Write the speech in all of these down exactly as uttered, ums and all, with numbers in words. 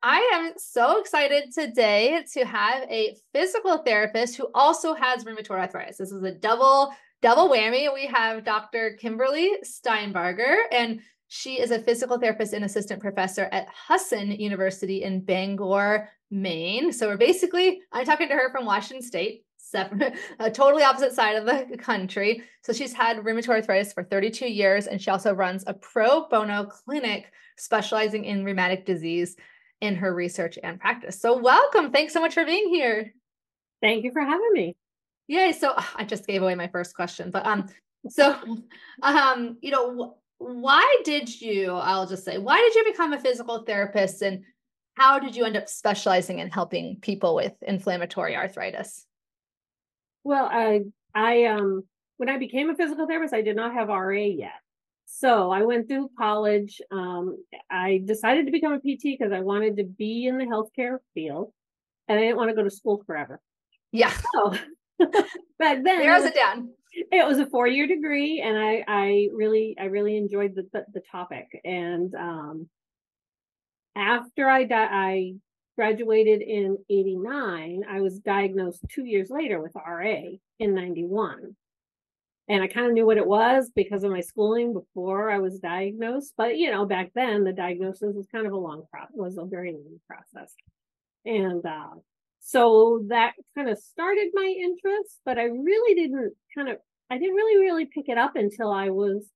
I am so excited today to have a physical therapist who also has rheumatoid arthritis. This is a double, double whammy. We have Doctor Kimberly Steinbarger, and she is a physical therapist and assistant professor at Husson University in Bangor, Maine. So we're basically, I'm talking to her from Washington State, separate, a totally opposite side of the country. So she's had rheumatoid arthritis for thirty-two years, and she also runs a pro bono clinic specializing in rheumatic disease in her research and practice. So welcome. Thanks so much for being here. Thank you for having me. Yay. So oh, I just gave away my first question, but, um, so, um, you know, wh- why did you, I'll just say, why did you become a physical therapist, and how did you end up specializing in helping people with inflammatory arthritis? Well, I, I, um, when I became a physical therapist, I did not have R A yet. So I went through college. Um, I decided to become a P T because I wanted to be in the healthcare field, and I didn't want to go to school forever. Yeah. So back then, narrows it down. It was a four-year degree, and I, I really, I really enjoyed the the, the topic. And um, after I di- I graduated in eighty-nine, I was diagnosed two years later with R A in ninety-one. And I kind of knew what it was because of my schooling before I was diagnosed. But, you know, back then the diagnosis was kind of a long process, was a very long process. And uh, so that kind of started my interest, but I really didn't kind of, I didn't really, really pick it up until I was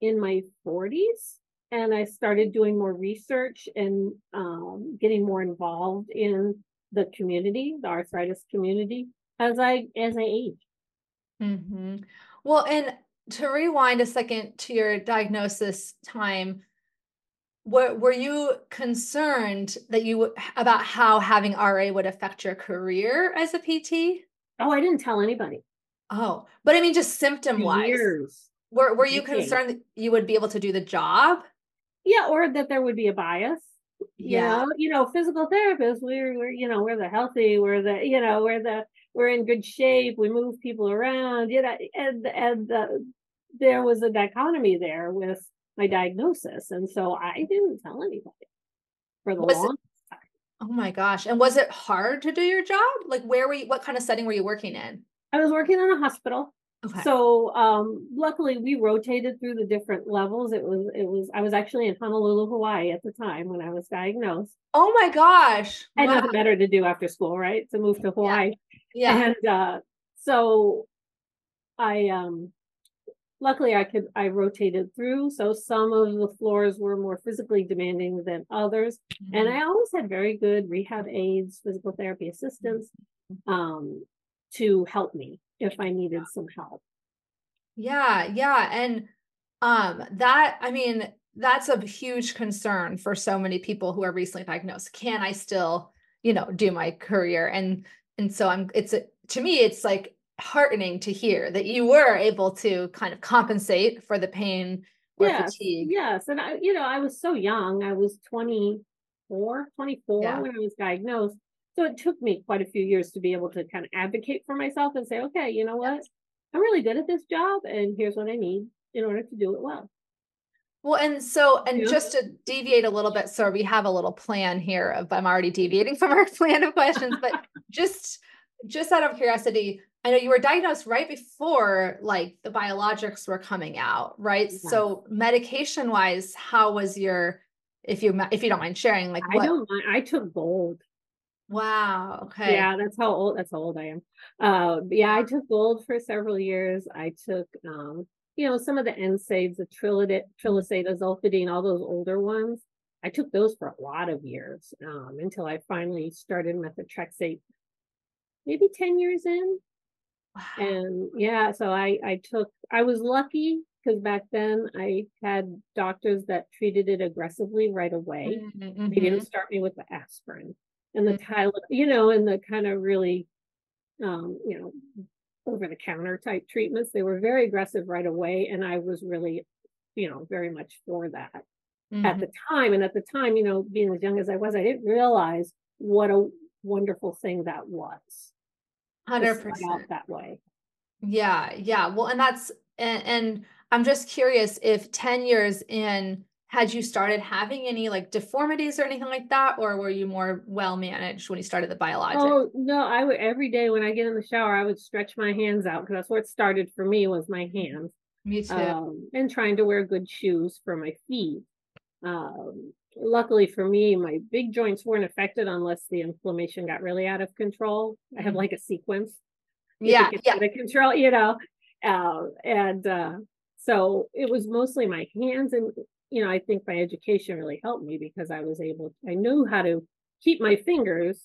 in my forties. And I started doing more research and um, getting more involved in the community, the arthritis community, as I, as I aged. Mm-hmm. Well, and to rewind a second to your diagnosis time, were, were you concerned that you about how having R A would affect your career as a P T? Oh, I didn't tell anybody. Oh, but I mean, just symptom wise, were were you concerned that you would be able to do the job? Yeah, or that there would be a bias. Yeah, you know, you know physical therapists, we're, we're you know we're the healthy, we're the you know we're the we're in good shape. We move people around, you know, and, and uh, there was a dichotomy there with my diagnosis. And so I didn't tell anybody for the long time. Oh my gosh. And was it hard to do your job? Like where were you, what kind of setting were you working in? I was working in a hospital. Okay. So um, luckily we rotated through the different levels. It was, it was, I was actually in Honolulu, Hawaii at the time when I was diagnosed. Oh my gosh. Wow. And nothing better to do after school, right? To move to Hawaii. Yeah. Yeah. And uh, so I, um, luckily I could, I rotated through. So some of the floors were more physically demanding than others. Mm-hmm. And I always had very good rehab aides, physical therapy assistants, um, to help me if I needed some help. Yeah. Yeah. And Um, that, I mean, that's a huge concern for so many people who are recently diagnosed. Can I still, you know, do my career? And, and so I'm, it's, a, to me, it's like heartening to hear that you were able to kind of compensate for the pain or yes, fatigue. Yes. And I, you know, I was so young, I was twenty-four, twenty-four yeah. when I was diagnosed. So it took me quite a few years to be able to kind of advocate for myself and say, okay, you know what, yes. I'm really good at this job and here's what I need in order to do it well. Well, and so, and yeah. just to deviate a little bit, so we have a little plan here of, I'm already deviating from our plan of questions, but just, just out of curiosity, I know you were diagnosed right before like the biologics were coming out, right? Yeah. So medication wise, how was your, if you, if you don't mind sharing, like, I what? don't mind. I took gold. Wow. Okay. Yeah. That's how old, that's how old I am. Uh, yeah. I took gold for several years. I took, um, you know, some of the N SAIDs, the Trilisate, azulfidine, all those older ones. I took those for a lot of years um, until I finally started methotrexate, maybe ten years in. Wow. And yeah, so I, I took, I was lucky because back then I had doctors that treated it aggressively right away. Mm-hmm. They didn't start me with the aspirin and the mm-hmm. Tylenol, you know, and the kind of really, um, you know, over-the-counter type treatments. They were very aggressive right away. And I was really, you know, very much for that mm-hmm. at the time. And at the time, you know, being as young as I was, I didn't realize what a wonderful thing that was. one hundred percent. That way. Yeah. Yeah. Well, and that's, and, and I'm just curious if ten years in, had you started having any like deformities or anything like that, or were you more well managed when you started the biologic? Oh no, I would every day when I get in the shower, I would stretch my hands out because that's where it started for me was my hands. Me too. Um, and trying to wear good shoes for my feet. Um, luckily for me, my big joints weren't affected unless the inflammation got really out of control. I have like a sequence. Yeah, yeah. Out of control, you know, uh, and uh, so it was mostly my hands and. You know, I think my education really helped me because I was able, to, I knew how to keep my fingers,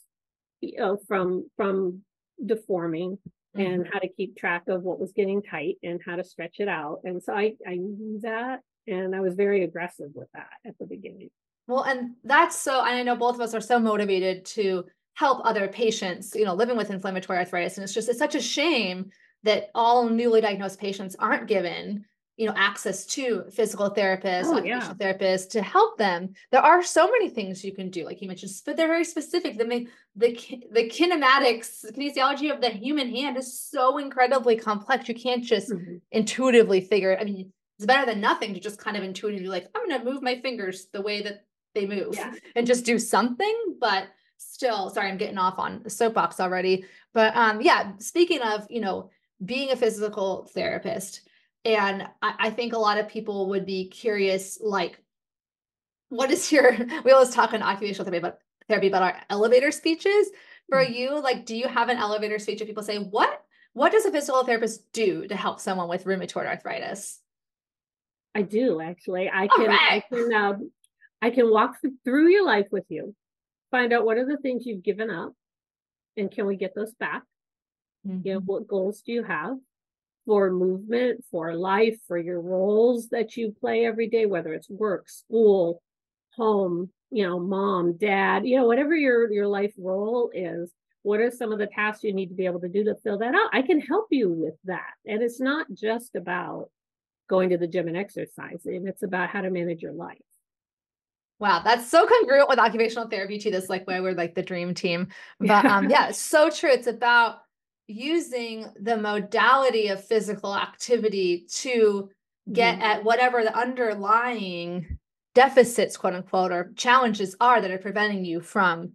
you know, from, from deforming mm-hmm. and how to keep track of what was getting tight and how to stretch it out. And so I, I knew that. And I was very aggressive with that at the beginning. Well, and that's so, and I know both of us are so motivated to help other patients, you know, living with inflammatory arthritis. And it's just, it's such a shame that all newly diagnosed patients aren't given you know, access to physical therapists, oh, occupational yeah. therapists to help them. There are so many things you can do, like you mentioned, but they're very specific. The, the, the kinematics, the kinesiology of the human hand is so incredibly complex. You can't just mm-hmm. intuitively figure it. I mean, it's better than nothing to just kind of intuitively like, I'm going to move my fingers the way that they move yeah. and just do something, but still, sorry, I'm getting off on the soapbox already. But um, yeah, speaking of, you know, being a physical therapist, and I, I think a lot of people would be curious, like, what is your, we always talk on occupational therapy about, therapy about our elevator speeches. For mm-hmm. you, like, do you have an elevator speech if people say, what, what does a physical therapist do to help someone with rheumatoid arthritis? I do, actually. I All can, right. I can, uh, I can walk through your life with you, find out what are the things you've given up and can we get those back? Mm-hmm. You know, what goals do you have? For movement, for life, for your roles that you play every day, whether it's work, school, home, you know, mom, dad, you know, whatever your, your life role is, what are some of the tasks you need to be able to do to fill that out? I can help you with that. And it's not just about going to the gym and exercising. It's about how to manage your life. Wow. That's so congruent with occupational therapy too. That's like why we're like the dream team, but um, yeah, it's so true. It's about using the modality of physical activity to get mm-hmm. at whatever the underlying deficits, quote unquote, or challenges are that are preventing you from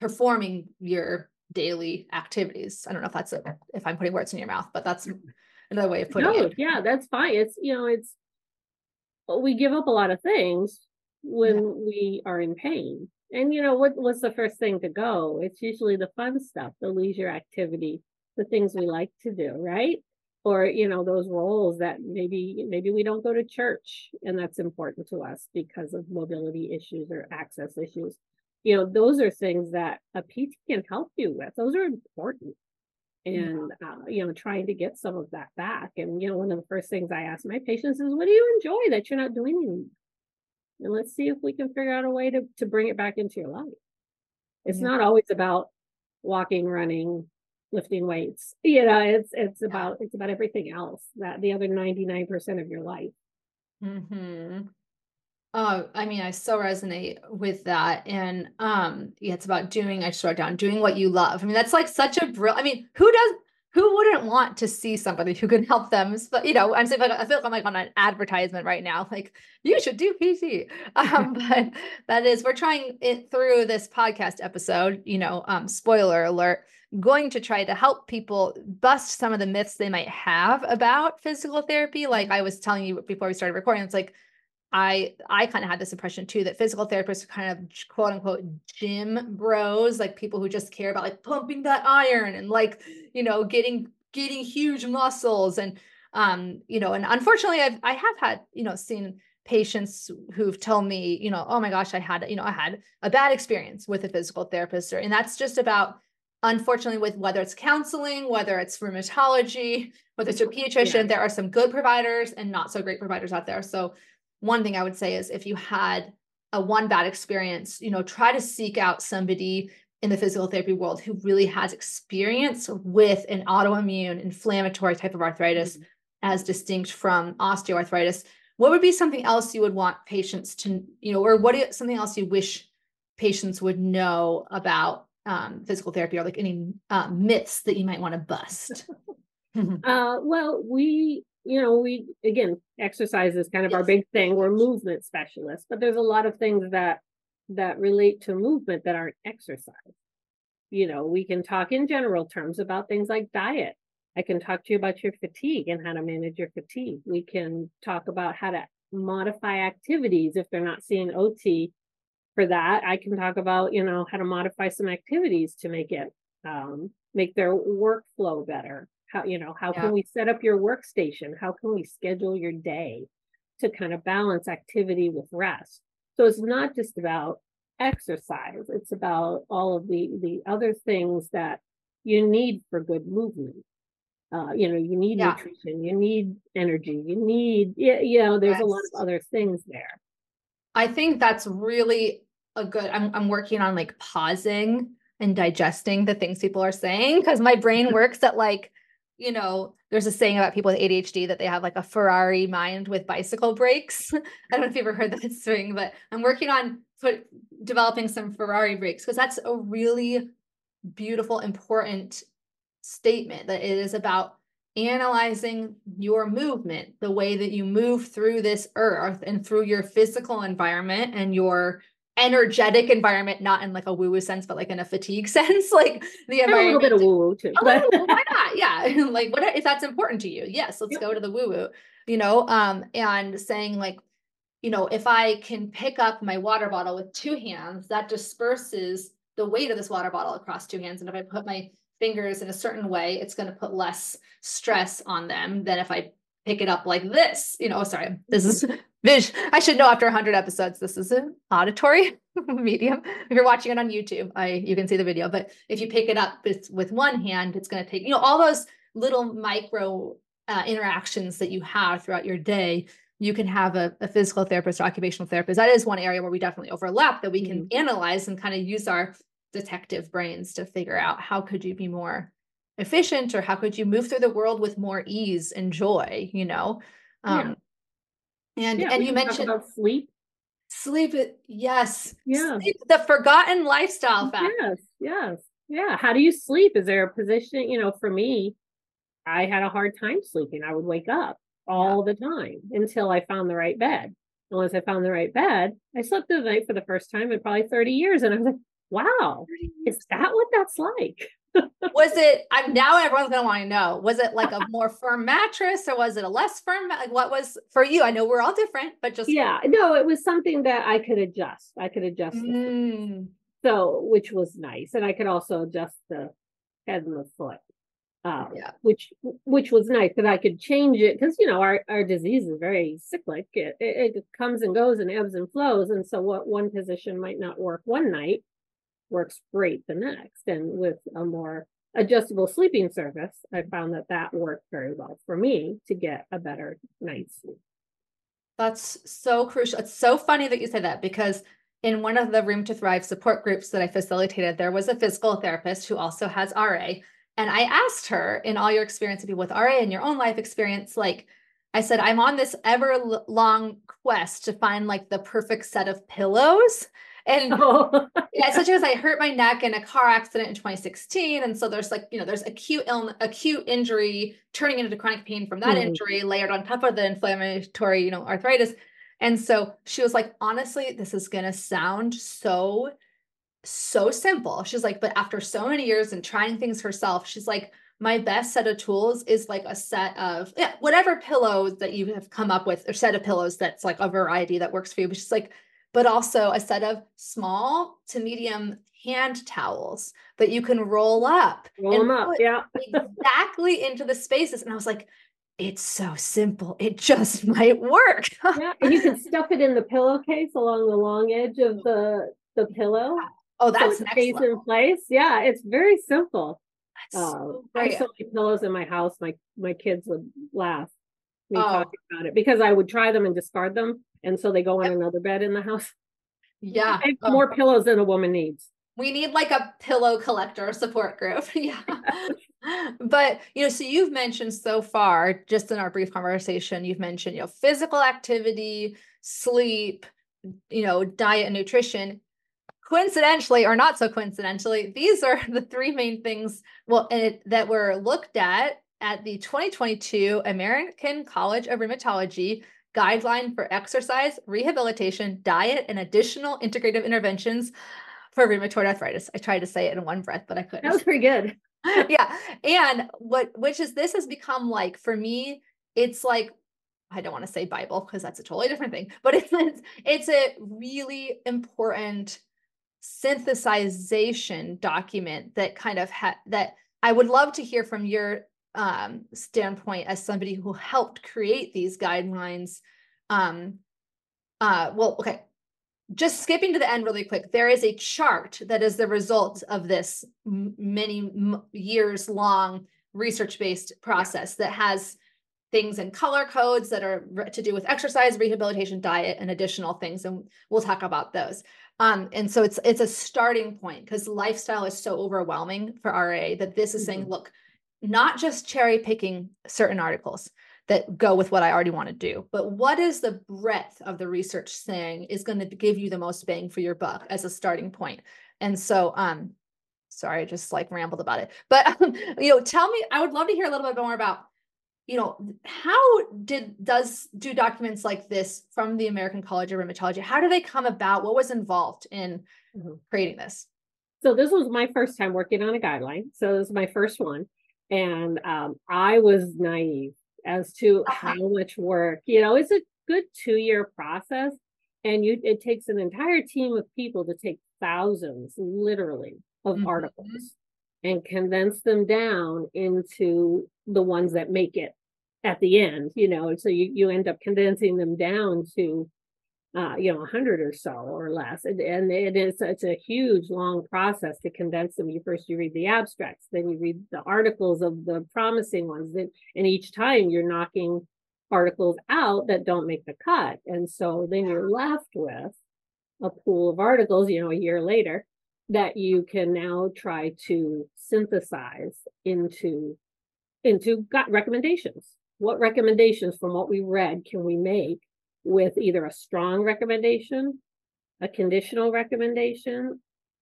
performing your daily activities. I don't know if that's, a, if I'm putting words in your mouth, but that's another way of putting no, it. Yeah, that's fine. It's, you know, it's, we give up a lot of things when yeah. we are in pain. And, you know, what what's the first thing to go? It's usually the fun stuff, the leisure activity. The things we like to do, right? Or, you know, those roles that maybe, maybe we don't go to church and that's important to us because of mobility issues or access issues. You know, those are things that a P T can help you with. Those are important. and, uh, you know, trying to get some of that back. And, you know, one of the first things I ask my patients is, what do you enjoy that you're not doing anymore? And let's see if we can figure out a way to, to bring it back into your life. It's yeah. not always about walking, running, lifting weights. You know, it's, it's about, it's about everything else, that the other ninety-nine percent of your life. Mm-hmm. Oh, I mean, I so resonate with that. And, um, yeah, it's about doing, I just wrote down, doing what you love. I mean, that's like such a brilliant, I mean, who does, who wouldn't want to see somebody who can help them? But, you know, I'm saying, like, I feel like I'm like on an advertisement right now, like you should do P T. Um, but that is, we're trying it through this podcast episode, you know, um, spoiler alert, going to try to help people bust some of the myths they might have about physical therapy. Like I was telling you before we started recording, it's like, I I kind of had this impression too that physical therapists are kind of quote unquote gym bros, like people who just care about like pumping that iron and like, you know, getting getting huge muscles. And um, you know, and unfortunately I've I have had, you know, seen patients who've told me, you know, oh my gosh, I had, you know, I had a bad experience with a physical therapist, or, and that's just about, unfortunately, with whether it's counseling, whether it's rheumatology, whether it's a pediatrician, yeah. there are some good providers and not so great providers out there. So one thing I would say is if you had a one bad experience, you know, try to seek out somebody in the physical therapy world who really has experience with an autoimmune inflammatory type of arthritis mm-hmm. as distinct from osteoarthritis. What would be something else you would want patients to, you know, or what is something else you wish patients would know about um, physical therapy, or like any uh, myths that you might want to bust? uh, well, we... You know, we, again, exercise is kind of our big thing. We're movement specialists, but there's a lot of things that, that relate to movement that aren't exercise. You know, we can talk in general terms about things like diet. I can talk to you about your fatigue and how to manage your fatigue. We can talk about how to modify activities if they're not seeing O T for that. I can talk about, you know, how to modify some activities to make it, um, make their workflow better. How, you know, how yeah. can we set up your workstation? How can we schedule your day to kind of balance activity with rest? So it's not just about exercise. It's about all of the, the other things that you need for good movement. Uh, you know, you need yeah. nutrition, you need energy, you need, you know, there's yes. a lot of other things there. I think that's really a good, I'm, I'm working on like pausing and digesting the things people are saying, because my brain works at like, you know, there's a saying about people with A D H D that they have like a Ferrari mind with bicycle brakes. I don't know if you've ever heard that saying, but I'm working on put, developing some Ferrari brakes, because that's a really beautiful, important statement, that it is about analyzing your movement, the way that you move through this earth and through your physical environment and your energetic environment, not in like a woo-woo sense, but like in a fatigue sense, like the environment. A little bit of woo-woo too. A little, why not? Yeah. Like what, if that's important to you? Yes. Let's yeah. go to the woo-woo, you know, um, and saying like, you know, if I can pick up my water bottle with two hands, that disperses the weight of this water bottle across two hands. And if I put my fingers in a certain way, it's going to put less stress on them than if I pick it up like this, you know, sorry, this is Vish. I should know after one hundred episodes, this is an auditory medium. If you're watching it on YouTube, I you can see the video. But if you pick it up with, with one hand, it's going to take, you know, all those little micro uh, interactions that you have throughout your day. You can have a, a physical therapist or occupational therapist. That is one area where we definitely overlap, that we mm-hmm. can analyze and kind of use our detective brains to figure out how could you be more efficient, or how could you move through the world with more ease and joy, you know? Um, yeah. And yeah, and you mentioned about sleep. Sleep, yes. Yeah. Sleep, the forgotten lifestyle factor. Yes, yes, yeah. How do you sleep? Is there a position? You know, for me, I had a hard time sleeping. I would wake up all yeah. the time until I found the right bed. And once I found the right bed, I slept through the night for the first time in probably thirty years. And I was like, wow, is that what that's like? Was it, I'm now everyone's going to want to know, was it like a more firm mattress, or was it a less firm? Like what was for you? I know we're all different, but just. Yeah, no, it was something that I could adjust. I could adjust. Mm. So, which was nice. And I could also adjust the head and the foot, um, yeah. which, which was nice that I could change it. Cause you know, our, our disease is very cyclic. It, it, it comes and goes and ebbs and flows. And so what one position might not work one night works great the next. And with a more adjustable sleeping surface, I found that that worked very well for me to get a better night's sleep. That's so crucial. It's so funny that you say that, because in one of the Room to Thrive support groups that I facilitated, there was a physical therapist who also has R A. And I asked her, in all your experience with R A and your own life experience, like I said, I'm on this ever long quest to find like the perfect set of pillows. And oh. yeah, such as I hurt my neck in a car accident in twenty sixteen. And so there's like, you know, there's acute illness, acute injury turning into chronic pain from that mm. injury layered on top of the inflammatory, you know, arthritis. And so she was like, honestly, this is going to sound so, so simple. She's like, but after so many years and trying things herself, she's like, my best set of tools is like a set of yeah, whatever pillows that you have come up with, or set of pillows that's like a variety that works for you. But she's like, but also a set of small to medium hand towels that you can roll up. Roll them up, yeah. exactly into the spaces. And I was like, it's so simple. It just might work. yeah, and you can stuff it in the pillowcase along the long edge of the, the pillow. Oh, that's so it stays in place. Yeah, it's very simple. That's um, so I have so many pillows in my house. My my kids would laugh me oh. talking about it, because I would try them and discard them. And so they go on yep. another bed in the house. Yeah. I have oh. more pillows than a woman needs. We need like a pillow collector support group. yeah. Yes. But, you know, so you've mentioned so far, just in our brief conversation, you've mentioned, you know, physical activity, sleep, you know, diet and nutrition. Coincidentally, or not so coincidentally, these are the three main things well and it, that were looked at at the twenty twenty-two American College of Rheumatology guideline for exercise, rehabilitation, diet, and additional integrative interventions for rheumatoid arthritis. I tried to say it in one breath, but I couldn't. That was pretty good. yeah. And what, which is, this has become like, for me, it's like, I don't want to say Bible, because that's a totally different thing, but it's, it's a really important synthesization document that kind of had, that I would love to hear from your Um, standpoint as somebody who helped create these guidelines. Um, uh, well, okay. Just skipping to the end really quick. There is a chart that is the result of this m- many m- years long research-based process yeah. that has things in color codes that are re- to do with exercise, rehabilitation, diet, and additional things. And we'll talk about those. Um, and so it's, it's a starting point, because lifestyle is so overwhelming for R A that this is mm-hmm. saying, look, not just cherry picking certain articles that go with what I already want to do, but what is the breadth of the research saying is going to give you the most bang for your buck as a starting point. And so, um, sorry, I just like rambled about it, but, um, you know, tell me, I would love to hear a little bit more about, you know, how did, does do documents like this from the American College of Rheumatology, how do they come about? What was involved in mm-hmm. creating this? So this was my first time working on a guideline. So this is my first one. And um, I was naive as to how much work, you know, it's a good two-year process. And you, it takes an entire team of people to take thousands, literally, of mm-hmm. articles and condense them down into the ones that make it at the end, you know, and so you, you end up condensing them down to, uh, you know, a hundred or so or less. And, and it is, it's a huge, long process to condense them. You first, you read the abstracts, then you read the articles of the promising ones. Then, and each time you're knocking articles out that don't make the cut. And so then you're left with a pool of articles, you know, a year later, that you can now try to synthesize into, into gut recommendations. What recommendations from what we read can we make with either a strong recommendation, a conditional recommendation,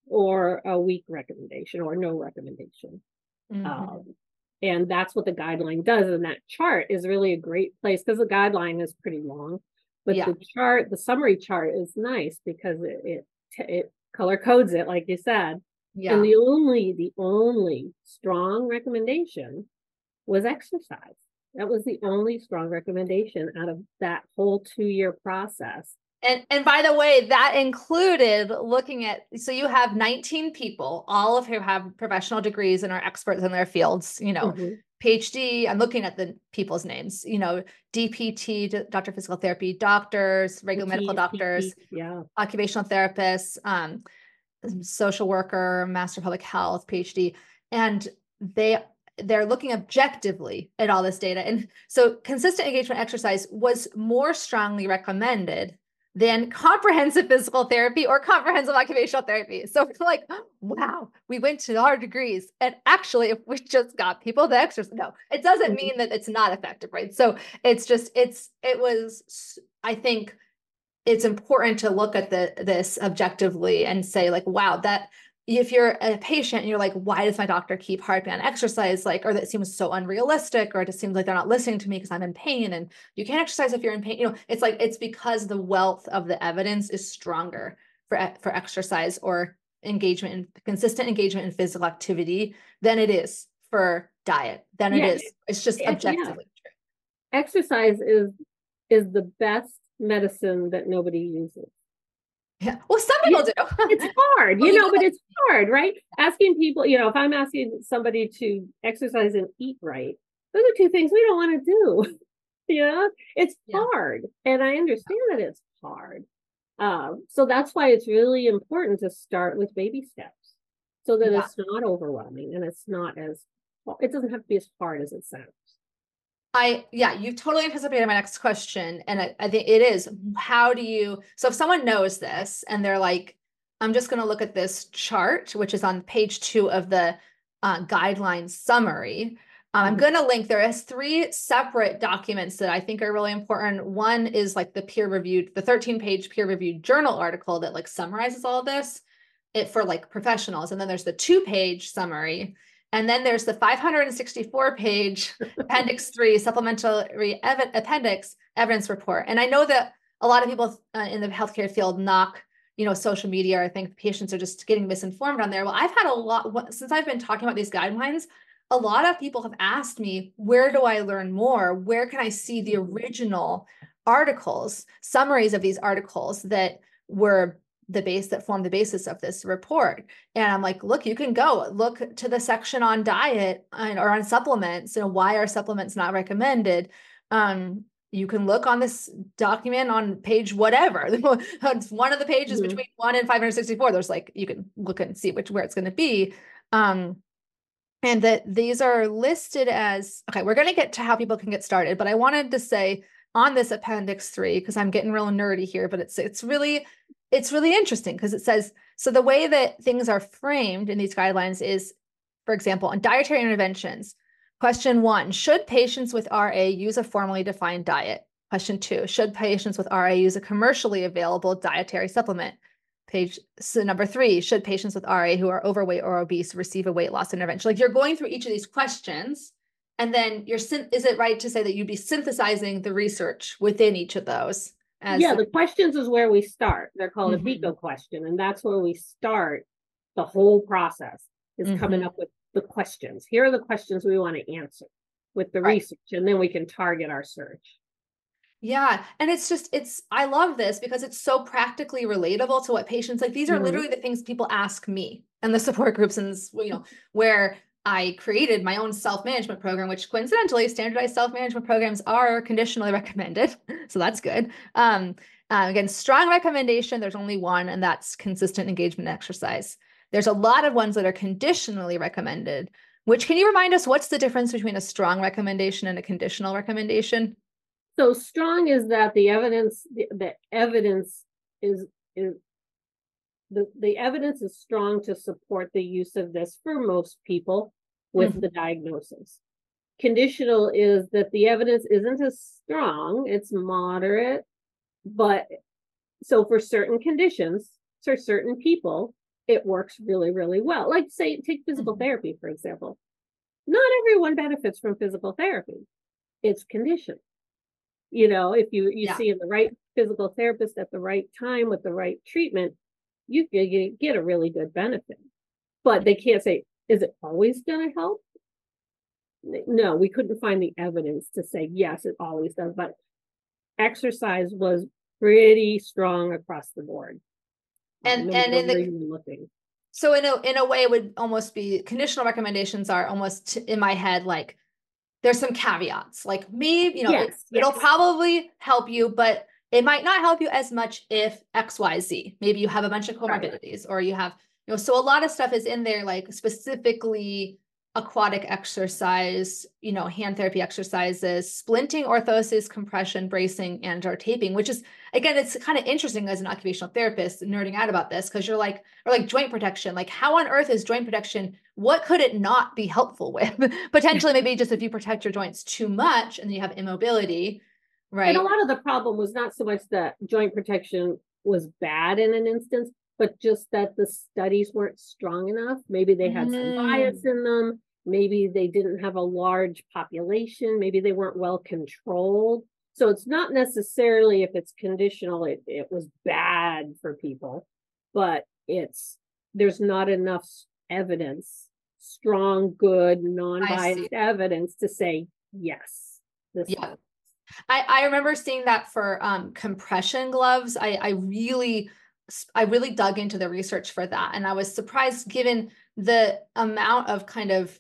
or a weak recommendation, or no recommendation. Mm-hmm. Um, and that's what the guideline does. And that chart is really a great place, because the guideline is pretty long, but yeah. the chart, the summary chart is nice because it, it, it color codes it, like you said. Yeah. And the only, the only strong recommendation was exercise. That was the only strong recommendation out of that whole two-year process. And and by the way, that included looking at, so you have nineteen people, all of who have professional degrees and are experts in their fields, you know, mm-hmm. PhD, I'm looking at the people's names, you know, D P T, Doctor of Physical Therapy, doctors, regular P T, medical doctors, P T, yeah. occupational therapists, um, social worker, Master of Public Health, PhD. And they they're looking objectively at all this data. And so consistent engagement exercise was more strongly recommended than comprehensive physical therapy or comprehensive occupational therapy. So it's like, wow, we went to our degrees. And actually, if we just got people to exercise, no, it doesn't mean that it's not effective, right? So it's just, it's, it was, I think it's important to look at the, this objectively and say like, wow, that if you're a patient and you're like, why does my doctor keep harping on exercise? Like, or that seems so unrealistic, or it just seems like they're not listening to me because I'm in pain and you can't exercise if you're in pain. You know, it's like, it's because the wealth of the evidence is stronger for, for exercise or engagement and consistent engagement in physical activity than it is for diet, than yeah. it is. It's just objectively yeah. true. Exercise is, is the best medicine that nobody uses. Yeah. Well, some people do. It's hard, you know, but it's hard, right? Asking people, you know, if I'm asking somebody to exercise and eat right, those are two things we don't want to do. You know, it's yeah. hard. And I understand that it's hard. Um, so that's why it's really important to start with baby steps so that yeah. it's not overwhelming and it's not as, well, it doesn't have to be as hard as it sounds. I, yeah, you've totally anticipated my next question. And I, I think it is, how do you, so if someone knows this and they're like, I'm just going to look at this chart, which is on page two of the uh, guideline summary. Um, I'm going to link, there is three separate documents that I think are really important. One is like the peer reviewed, the thirteen page peer reviewed journal article that like summarizes all of this it for like professionals. And then there's the two page summary. And then there's the five hundred sixty-four page Appendix three Supplementary ev- Appendix Evidence Report. And I know that a lot of people uh, in the healthcare field knock, you know, social media, or think patients are just getting misinformed on there. Well, I've had a lot, since I've been talking about these guidelines, a lot of people have asked me, where do I learn more? Where can I see the original articles, summaries of these articles that were the base that formed the basis of this report? And I'm like, look, you can go look to the section on diet and, or on supplements and why are supplements not recommended? Um, you can look on this document on page, whatever, it's one of the pages mm-hmm. between one and five hundred sixty-four. There's like, you can look and see which, where it's going to be. Um, and that these are listed as, okay, we're going to get to how people can get started, but I wanted to say on this appendix three, because I'm getting real nerdy here, but it's, it's really, It's really interesting because it says, so the way that things are framed in these guidelines is, for example, on dietary interventions, question one, should patients with R A use a formally defined diet? Question two, should patients with R A use a commercially available dietary supplement? Page so number three, should patients with R A who are overweight or obese receive a weight loss intervention? Like you're going through each of these questions, and then you're, is it right to say that you'd be synthesizing the research within each of those? As yeah, the questions is where we start. They're called mm-hmm. a PICO question. And that's where we start the whole process is mm-hmm. coming up with the questions. Here are the questions we want to answer with the right. research, and then we can target our search. Yeah. And it's just, it's, I love this because it's so practically relatable to what patients, like these are mm-hmm. literally the things people ask me and the support groups and, you know, where I created my own self-management program, which coincidentally standardized self-management programs are conditionally recommended. So that's good. Um, uh, again, strong recommendation. There's only one, and that's consistent engagement exercise. There's a lot of ones that are conditionally recommended, which can you remind us what's the difference between a strong recommendation and a conditional recommendation? So strong is that the evidence, the, the evidence is, is The, the evidence is strong to support the use of this for most people with mm-hmm. the diagnosis. Conditional is that the evidence isn't as strong, it's moderate, but so for certain conditions, for certain people, it works really, really well. Like say, take physical mm-hmm. therapy, for example. Not everyone benefits from physical therapy. It's conditioned. You know, if you, you yeah. see the right physical therapist at the right time with the right treatment, you can get a really good benefit, but they can't say, is it always going to help? No, we couldn't find the evidence to say, yes, it always does. But exercise was pretty strong across the board. And, no, and in the, looking. So in a, in a way it would almost be conditional recommendations are almost in my head, like there's some caveats, like maybe, you know, yes, it, yes. it'll probably help you, but it might not help you as much if X, Y, Z. Maybe you have a bunch of comorbidities, or you have, you know, so a lot of stuff is in there, like specifically aquatic exercise, you know, hand therapy exercises, splinting, orthosis, compression, bracing, and or taping, which is, again, it's kind of interesting as an occupational therapist nerding out about this, because you're like, or like joint protection, like how on earth is joint protection, what could it not be helpful with? Potentially, maybe just if you protect your joints too much and you have immobility, right? And a lot of the problem was not so much that joint protection was bad in an instance, but just that the studies weren't strong enough. Maybe they had mm. some bias in them. Maybe they didn't have a large population. Maybe they weren't well controlled. So it's not necessarily if it's conditional, it, it was bad for people, but it's, there's not enough evidence, strong, good, non-biased evidence to say, yes, this yeah. I, I remember seeing that for um, compression gloves. I, I really... I really dug into the research for that. And I was surprised given the amount of kind of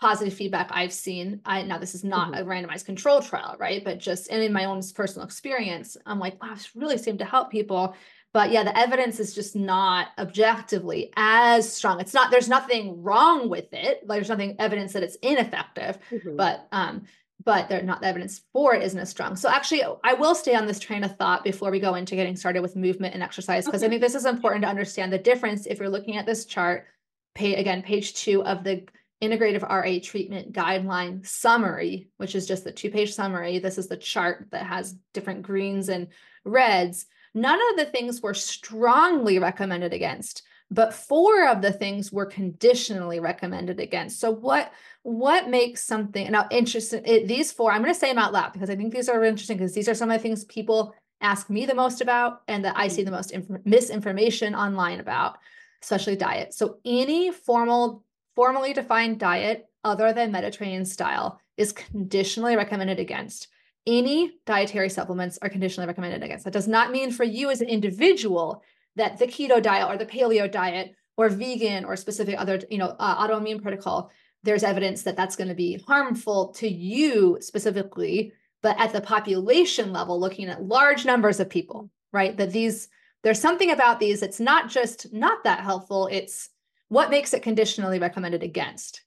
positive feedback I've seen. I, now this is not mm-hmm. a randomized control trial, right? But just and in my own personal experience, I'm like, wow, this really seemed to help people. But yeah, the evidence is just not objectively as strong. It's not, there's nothing wrong with it. Like there's nothing evidence that it's ineffective, mm-hmm. but, um, but they're not, the evidence for it isn't as strong. So actually I will stay on this train of thought before we go into getting started with movement and exercise, because okay. I think this is important to understand the difference. If you're looking at this chart, pay, again, page two of the integrative R A treatment guideline summary, which is just the two page summary. This is the chart that has different greens and reds. None of the things were strongly recommended against, but four of the things were conditionally recommended against. So what, what makes something, now interesting, it, these four, I'm going to say them out loud because I think these are interesting because these are some of the things people ask me the most about and that I see the most inf- misinformation online about, especially diet. So any formal, formally defined diet other than Mediterranean style is conditionally recommended against. Any dietary supplements are conditionally recommended against. That does not mean for you as an individual that the keto diet or the paleo diet or vegan or specific other, you know, uh, autoimmune protocol, there's evidence that that's going to be harmful to you specifically, but at the population level, looking at large numbers of people, right? That these, there's something about these that's not just not that helpful. It's what makes it conditionally recommended against.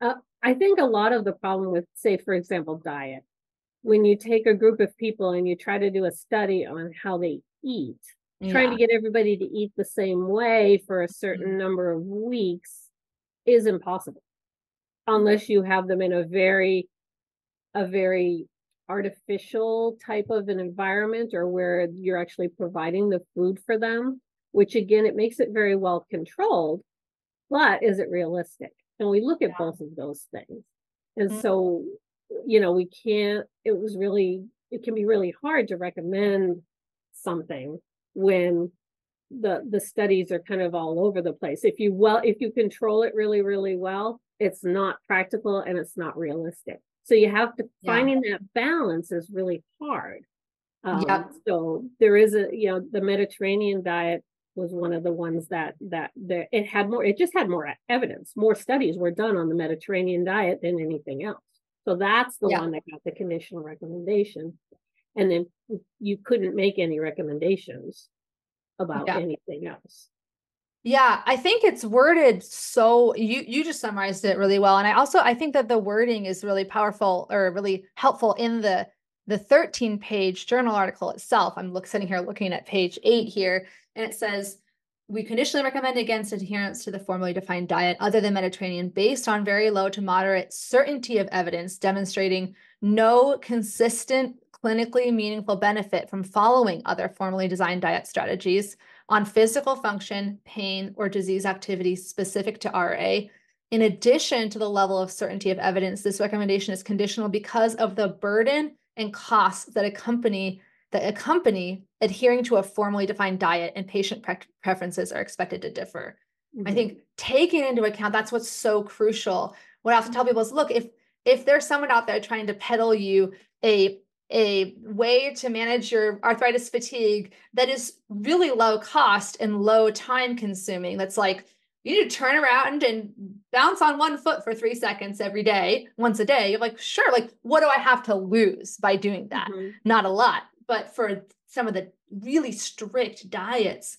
Uh, I think a lot of the problem with, say, for example, diet, when you take a group of people and you try to do a study on how they eat, Yeah. trying to get everybody to eat the same way for a certain number of weeks is impossible unless you have them in a very, a very artificial type of an environment or where you're actually providing the food for them, which again, it makes it very well controlled, but is it realistic? And we look at yeah. both of those things. And mm-hmm. so, you know, we can't, it was really, it can be really hard to recommend something when the the studies are kind of all over the place. If you well, if you control it really, really well, it's not practical and it's not realistic. So you have to yeah. finding that balance is really hard. Um, yeah. So there is a, you know, the Mediterranean diet was one of the ones that, that that it had more, it just had more evidence. More studies were done on the Mediterranean diet than anything else. So that's the yeah. one that got the conditional recommendation. And then you couldn't make any recommendations about yeah. anything else. Yeah, I think it's worded so you you just summarized it really well. And I also I think that the wording is really powerful or really helpful in the the thirteen page journal article itself. I'm look, sitting here looking at page eight here, and it says we conditionally recommend against adherence to the formally defined diet other than Mediterranean based on very low to moderate certainty of evidence demonstrating no consistent clinically meaningful benefit from following other formally designed diet strategies on physical function, pain, or disease activity specific to R A. In addition to the level of certainty of evidence, this recommendation is conditional because of the burden and costs that accompany that accompany adhering to a formally defined diet, and patient pre- preferences are expected to differ. Mm-hmm. I think taking into account, that's what's so crucial. What I often tell people is, look, if if there's someone out there trying to peddle you a a way to manage your arthritis fatigue that is really low cost and low time consuming. That's like, you need to turn around and bounce on one foot for three seconds every day, once a day. You're like, sure. Like, what do I have to lose by doing that? Mm-hmm. Not a lot, but for some of the really strict diets,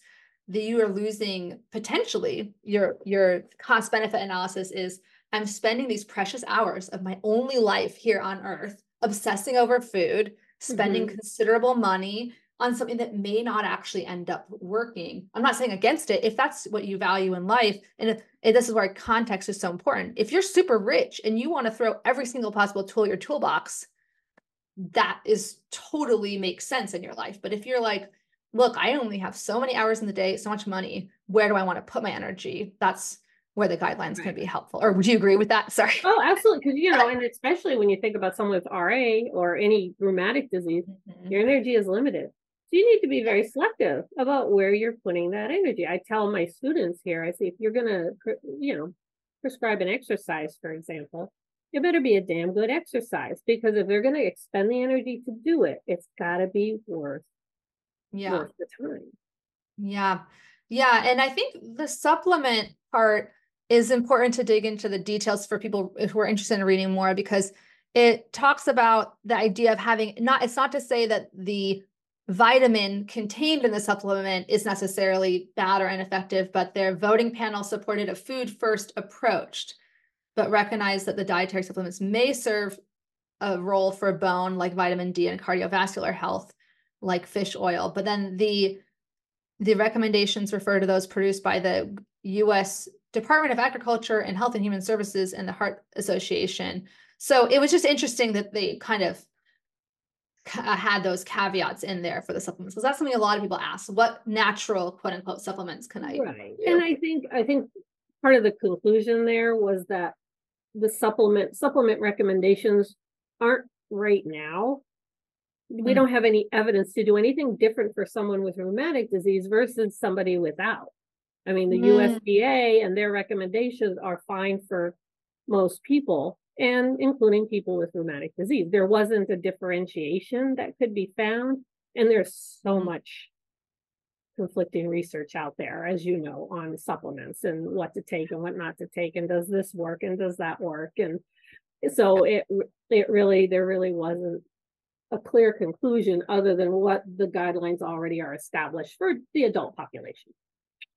that you are losing potentially. Your, your cost benefit analysis is, I'm spending these precious hours of my only life here on earth, obsessing over food, spending mm-hmm. considerable money on something that may not actually end up working. I'm not saying against it, if that's what you value in life. And if, if this is where context is so important. If you're super rich and you want to throw every single possible tool in your toolbox, that is totally makes sense in your life. But if you're like, look, I only have so many hours in the day, so much money, where do I want to put my energy? That's where the guidelines right. can be helpful. Or would you agree with that? Sorry. Oh, absolutely. Because, you know, and especially when you think about someone with R A or any rheumatic disease, mm-hmm. your energy is limited. So you need to be very selective about where you're putting that energy. I tell my students here, I say, if you're going to, you know, prescribe an exercise, for example, it better be a damn good exercise, because if they're going to expend the energy to do it, it's got to be worth, yeah. worth the time. Yeah. Yeah. And I think the supplement part is important to dig into the details for people who are interested in reading more, because it talks about the idea of having not, it's not to say that the vitamin contained in the supplement is necessarily bad or ineffective, but their voting panel supported a food first approach, but recognized that the dietary supplements may serve a role for bone like vitamin D and cardiovascular health like fish oil. But then the, the recommendations refer to those produced by the U S Department of Agriculture and Health and Human Services and the Heart Association. So it was just interesting that they kind of had those caveats in there for the supplements, because that's something a lot of people ask: what natural, quote unquote, supplements can I? Right, do? And I think I think part of the conclusion there was that the supplement supplement recommendations aren't right now. Mm-hmm. We don't have any evidence to do anything different for someone with rheumatic disease versus somebody without. I mean, the mm. U S D A and their recommendations are fine for most people, and including people with rheumatic disease. There wasn't a differentiation that could be found. And there's so much conflicting research out there, as you know, on supplements and what to take and what not to take, and does this work and does that work? And so it it really, there really wasn't a clear conclusion other than what the guidelines already are established for the adult population.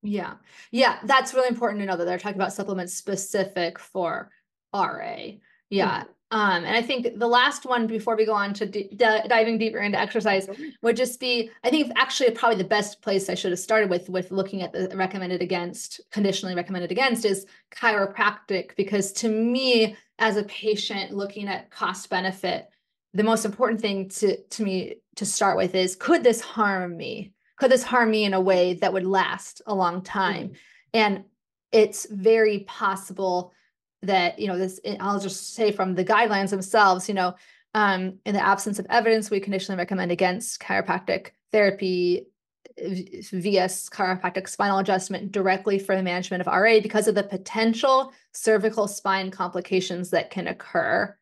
Yeah. Yeah. That's really important to know that they're talking about supplements specific for R A. Yeah. Mm-hmm. Um, and I think the last one before we go on to d- d- diving deeper into exercise would just be, I think actually probably the best place I should have started with, with looking at the recommended against, conditionally recommended against, is chiropractic. Because to me, as a patient looking at cost benefit, the most important thing to, to me to start with is, could this harm me? Could this harm me in a way that would last a long time? Mm-hmm. And it's very possible that, you know, this, I'll just say from the guidelines themselves, you know, um, in the absence of evidence, we conditionally recommend against chiropractic therapy via chiropractic spinal adjustment directly for the management of R A because of the potential cervical spine complications that can occur.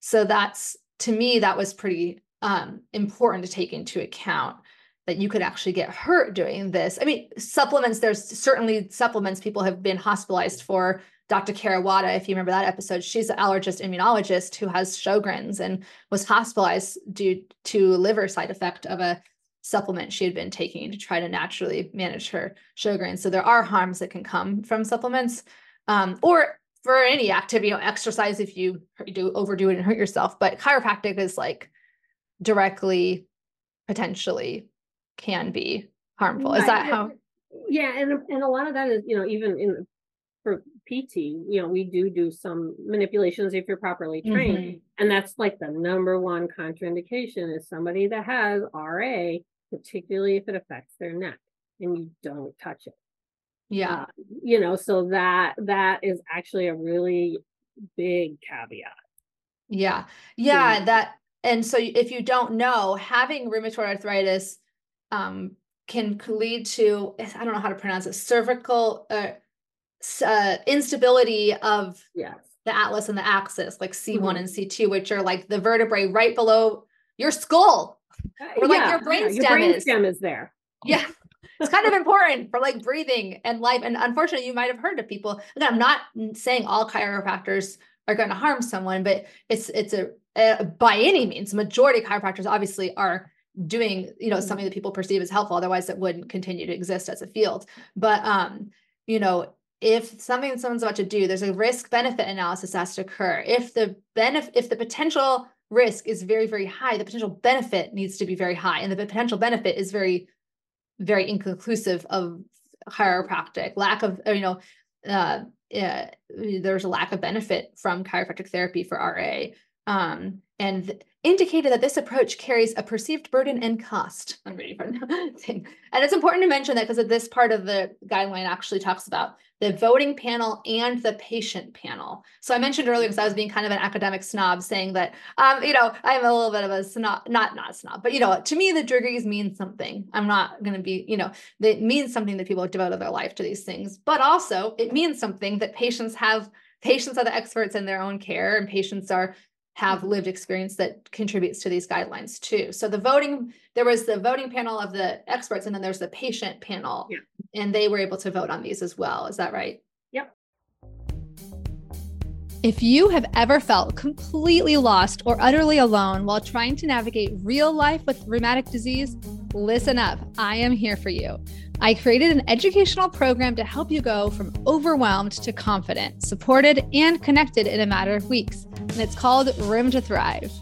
So that's, to me, that was pretty um, important to take into account, that you could actually get hurt doing this. I mean, supplements, there's certainly supplements people have been hospitalized for. Doctor Kara Wada, if you remember that episode, she's an allergist immunologist who has Sjogren's and was hospitalized due to liver side effect of a supplement she had been taking to try to naturally manage her Sjogren's. So there are harms that can come from supplements, um, or for any activity, you know, exercise if you do overdo it and hurt yourself. But chiropractic is like directly, potentially can be harmful. Is that how? Yeah. And, and a lot of that is, you know, even in for P T, you know, we do do some manipulations if you're properly trained. Mm-hmm. And that's like the number one contraindication is somebody that has R A, particularly if it affects their neck and you don't touch it. Yeah. Uh, you know, so that, that is actually a really big caveat. Yeah. Yeah. So, that, and so if you don't know, having rheumatoid arthritis um, can lead to, I don't know how to pronounce it, cervical, uh, Uh, instability of yes. the atlas and the axis, like C one mm-hmm. and C two, which are like the vertebrae right below your skull, or like yeah, your brainstem yeah, your brain is. Stem is there. Yeah, it's kind of important for like breathing and life. And unfortunately, you might have heard of people. Again, I'm not saying all chiropractors are going to harm someone, but it's it's a, a by any means, majority of chiropractors obviously are doing, you know, something that people perceive as helpful. Otherwise it wouldn't continue to exist as a field. But, um, you know, if something that someone's about to do, there's a risk benefit analysis that has to occur. If the benefit, if the potential risk is very, very high, the potential benefit needs to be very high. And the potential benefit is very, very inconclusive of chiropractic. Lack of, you know, uh, yeah, there's a lack of benefit from chiropractic therapy for R A. Um, and th- indicated that this approach carries a perceived burden and cost. I'm ready for the thing. And it's important to mention that because this part of the guideline actually talks about the voting panel and the patient panel. So I mentioned earlier, because I was being kind of an academic snob saying that, um, you know, I'm a little bit of a snob, not, not snob, but, you know, to me, the degrees mean something. I'm not going to be, you know, it means something that people devote their life to these things, but also it means something that patients have, patients are the experts in their own care, and patients are, have lived experience that contributes to these guidelines too. So the voting, there was the voting panel of the experts, and then there's the patient panel, yeah. And they were able to vote on these as well. Is that right? Yep. If you have ever felt completely lost or utterly alone while trying to navigate real life with rheumatic disease, listen up. I am here for you. I created an educational program to help you go from overwhelmed to confident, supported, and connected in a matter of weeks. And it's called Room to Thrive.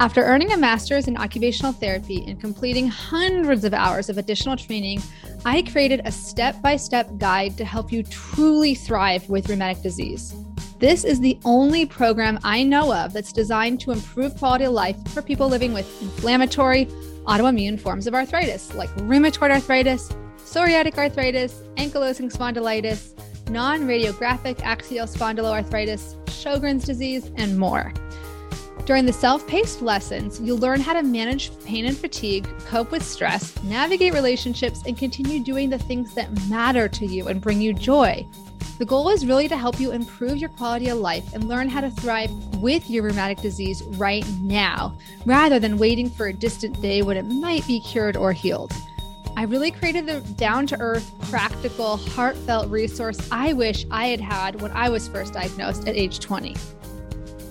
After earning a master's in occupational therapy and completing hundreds of hours of additional training, I created a step-by-step guide to help you truly thrive with rheumatic disease. This is the only program I know of that's designed to improve quality of life for people living with inflammatory, autoimmune forms of arthritis, like rheumatoid arthritis, psoriatic arthritis, ankylosing spondylitis, non-radiographic axial spondyloarthritis, Sjogren's disease, and more. During the self-paced lessons, you'll learn how to manage pain and fatigue, cope with stress, navigate relationships, and continue doing the things that matter to you and bring you joy. The goal is really to help you improve your quality of life and learn how to thrive with your rheumatic disease right now, rather than waiting for a distant day when it might be cured or healed. I really created the down-to-earth, practical, heartfelt resource I wish I had had when I was first diagnosed at age twenty.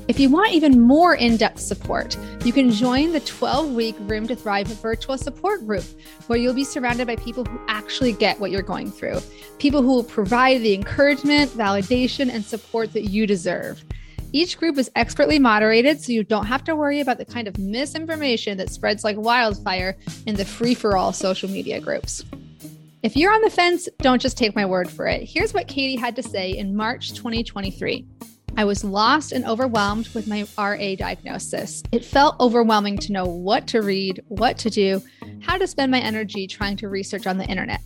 If you want even more in-depth support, you can join the twelve-week Room to Thrive virtual support group, where you'll be surrounded by people who actually get what you're going through, people who will provide the encouragement, validation, and support that you deserve. Each group is expertly moderated, so you don't have to worry about the kind of misinformation that spreads like wildfire in the free-for-all social media groups. If you're on the fence, don't just take my word for it. Here's what Katie had to say in March twenty twenty-three. I was lost and overwhelmed with my R A diagnosis. It felt overwhelming to know what to read, what to do, how to spend my energy trying to research on the internet.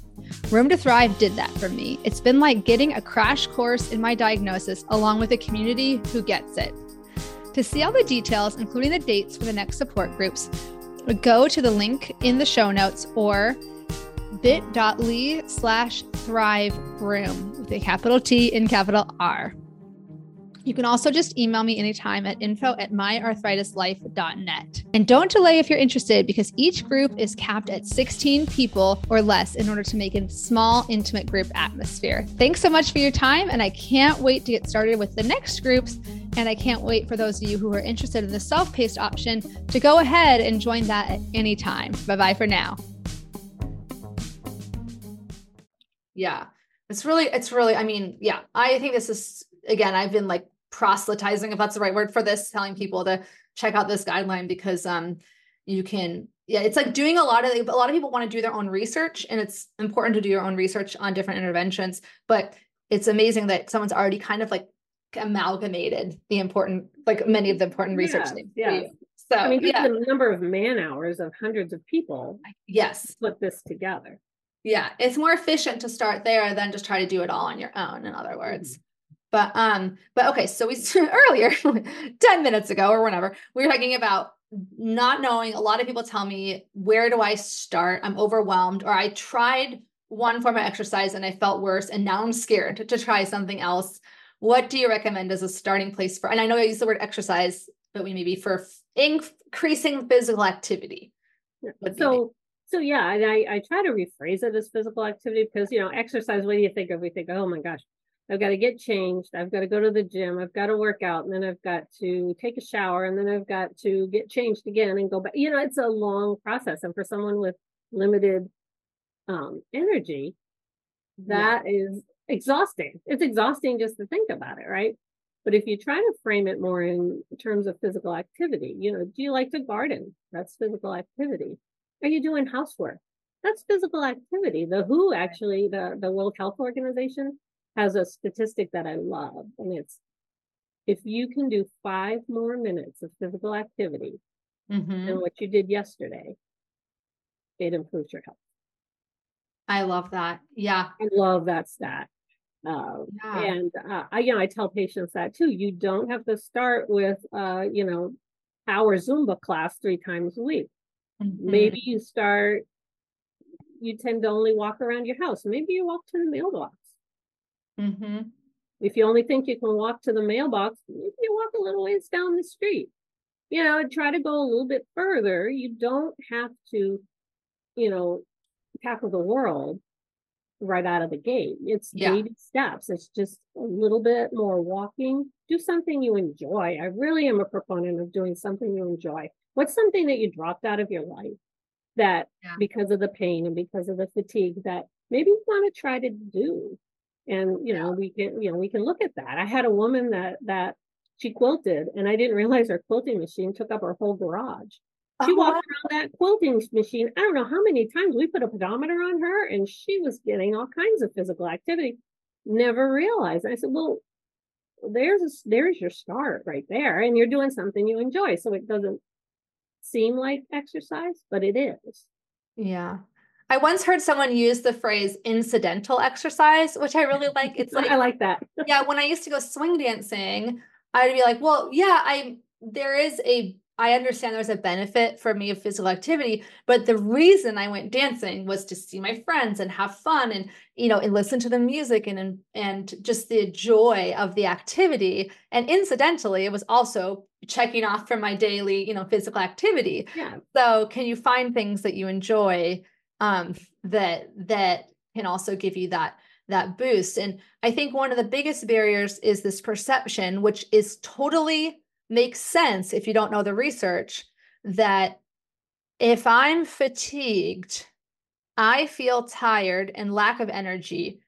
Room to Thrive did that for me. It's been like getting a crash course in my diagnosis along with a community who gets it. To see all the details, including the dates for the next support groups, go to the link in the show notes or bit.ly slash thrive room with a capital T and capital R. You can also just email me anytime at info at my arthritis life dot net. And don't delay if you're interested, because each group is capped at sixteen people or less in order to make a small, intimate group atmosphere. Thanks so much for your time, and I can't wait to get started with the next groups. And I can't wait for those of you who are interested in the self-paced option to go ahead and join that at any time. Bye-bye for now. Yeah, it's really, it's really, I mean, yeah, I think this is, again, I've been like, proselytizing, if that's the right word for this, telling people to check out this guideline because um, you can, yeah, it's like doing a lot of, a lot of people want to do their own research, and it's important to do your own research on different interventions, but it's amazing that someone's already kind of like amalgamated the important, like many of the important research yeah, things. Yeah. So I mean, just yeah. the number of man hours of hundreds of people. Yes. Put this together. Yeah. It's more efficient to start there than just try to do it all on your own, in other words. Mm-hmm. But, um, but okay. So we earlier, ten minutes ago or whenever, we were talking about not knowing. A lot of people tell me, where do I start? I'm overwhelmed. Or I tried one form of exercise and I felt worse. And now I'm scared to, to try something else. What do you recommend as a starting place for, and I know I use the word exercise, but we maybe for increasing physical activity. So, so yeah. And I, I try to rephrase it as physical activity because, you know, exercise, what do you think of? We think, oh my gosh. I've got to get changed, I've got to go to the gym, I've got to work out, and then I've got to take a shower, and then I've got to get changed again and go back. You know, it's a long process. And for someone with limited um, energy, that yeah. is exhausting. It's exhausting just to think about it, right? But if you try to frame it more in terms of physical activity, you know, do you like to garden? That's physical activity. Are you doing housework? That's physical activity. The W H O actually, the, the World Health Organization, has a statistic that I love. And it's, if you can do five more minutes of physical activity mm-hmm. than what you did yesterday, it improves your health. I love that. Yeah. I love that stat. Um, yeah. And uh, I, you know, I tell patients that too. You don't have to start with, uh, you know, our Zumba class three times a week. Mm-hmm. Maybe you start, you tend to only walk around your house. Maybe you walk to the mailbox. Mm-hmm. If you only think you can walk to the mailbox, maybe you walk a little ways down the street. You know, and try to go a little bit further. You don't have to, you know, tackle the world right out of the gate. It's yeah. baby steps. It's just a little bit more walking. Do something you enjoy. I really am a proponent of doing something you enjoy. What's something that you dropped out of your life that yeah. because of the pain and because of the fatigue that maybe you want to try to do? And, you know, we can, you know, we can look at that. I had a woman that, that she quilted, and I didn't realize her quilting machine took up her whole garage. She uh-huh. walked around that quilting machine. I don't know how many times. We put a pedometer on her, and she was getting all kinds of physical activity. Never realized. And I said, well, there's, a, there's your start right there. And you're doing something you enjoy. So it doesn't seem like exercise, but it is. Yeah. I once heard someone use the phrase incidental exercise, which I really like. It's like, I like that. Yeah. When I used to go swing dancing, I'd be like, well, yeah, I, there is a, I understand there's a benefit for me of physical activity, but the reason I went dancing was to see my friends and have fun and, you know, and listen to the music and, and, and just the joy of the activity. And incidentally, it was also checking off from my daily, you know, physical activity. Yeah. So can you find things that you enjoy? Um, that, that can also give you that, that boost. And I think one of the biggest barriers is this perception, which is totally makes sense if you don't know the research, that if I'm fatigued, I feel tired and lack of energy.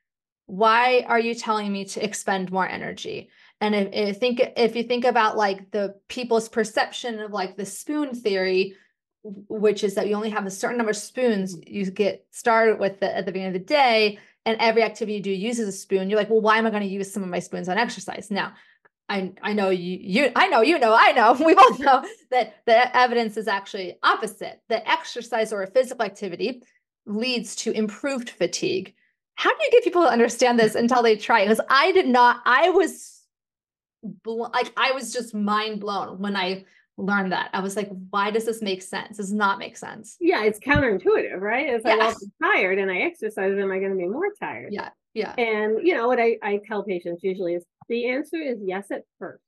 Why are you telling me to expend more energy? And if, if think, if you think about like the people's perception of like the spoon theory, which is that you only have a certain number of spoons you get started with the, at the beginning of the day, and every activity you do uses a spoon. You're like, well, why am I going to use some of my spoons on exercise? Now, I I know you, you I know, you know, I know, we both know that the evidence is actually opposite, that exercise or a physical activity leads to improved fatigue. How do you get people to understand this until they try it? Because I did not, I was blo- like, I was just mind blown when I learn that. I was like, why does this make sense? Does not make sense. Yeah. It's counterintuitive, right? It's like, yeah. well, I'm tired and I exercise, am I going to be more tired? Yeah. Yeah. And you know, what I, I tell patients usually is the answer is yes at first.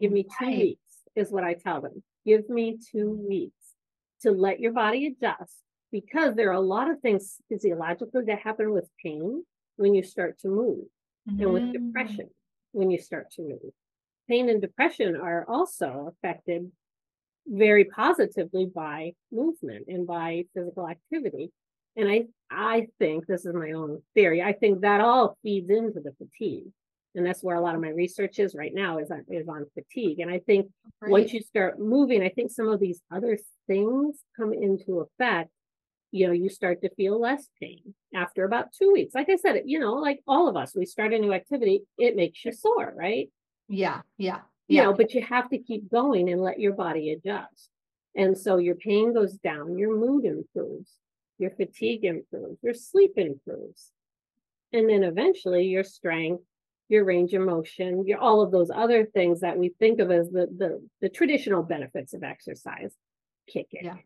Give me two right. weeks is what I tell them. Give me two weeks to let your body adjust, because there are a lot of things physiologically that happen with pain when you start to move mm-hmm. and with depression when you start to move. Pain and depression are also affected very positively by movement and by physical activity. And I, I think, this is my own theory, I think that all feeds into the fatigue. And that's where a lot of my research is right now, is on, is on fatigue. And I think right. once you start moving, I think some of these other things come into effect. You know, you start to feel less pain after about two weeks. Like I said, you know, like all of us, we start a new activity, it makes you sore, right? Yeah, yeah, yeah. You know, but you have to keep going and let your body adjust. And so your pain goes down, your mood improves, your fatigue improves, your sleep improves. And then eventually your strength, your range of motion, your all of those other things that we think of as the the, the traditional benefits of exercise kick in. Yeah.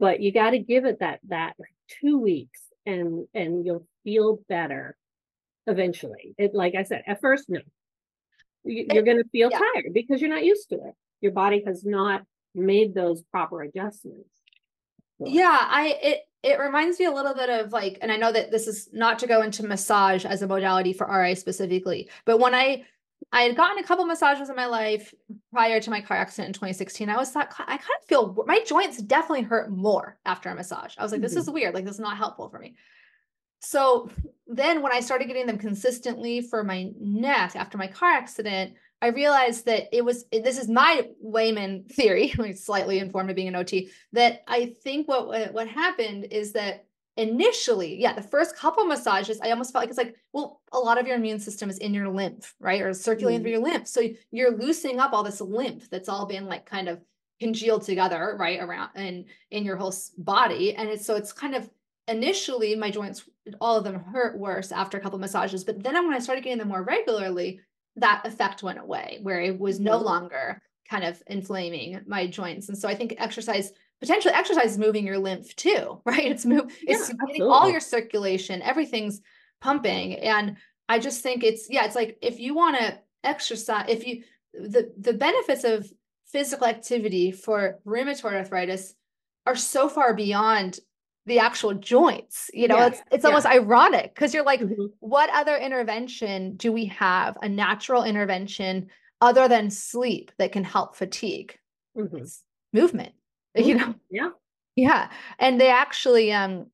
But you got to give it that that two weeks and and you'll feel better eventually. It, like I said, at first, no. You're going to feel yeah. tired because you're not used to it. Your body has not made those proper adjustments. So. Yeah, I it It reminds me a little bit of like, and I know that this is not to go into massage as a modality for R A specifically, but when I, I had gotten a couple massages in my life prior to my car accident in twenty sixteen, I was thought, I kind of feel my joints definitely hurt more after a massage. I was like, mm-hmm. this is weird. Like, this is not helpful for me. So then when I started getting them consistently for my neck after my car accident, I realized that it was, this is my layman theory, slightly informed of being an O T, that I think what, what happened is that initially, yeah, the first couple massages, I almost felt like it's like, well, a lot of your immune system is in your lymph, right? Or circulating mm-hmm. through your lymph. So you're loosening up all this lymph that's all been like kind of congealed together, right? Around and in your whole body. And it's, so it's kind of, initially my joints, all of them hurt worse after a couple of massages. But then when I started getting them more regularly, that effect went away, where it was no longer kind of inflaming my joints. And so I think exercise, potentially exercise is moving your lymph too, right? It's move, yeah, it's getting all your circulation, everything's pumping. And I just think it's, yeah, it's like, if you want to exercise, if you, the, the benefits of physical activity for rheumatoid arthritis are so far beyond the actual joints, you know, yeah, it's, it's yeah. almost ironic because you're like, mm-hmm. what other intervention do we have, a natural intervention other than sleep that can help fatigue? Mm-hmm. Movement, mm-hmm. you know? Yeah. Yeah. And they actually, um,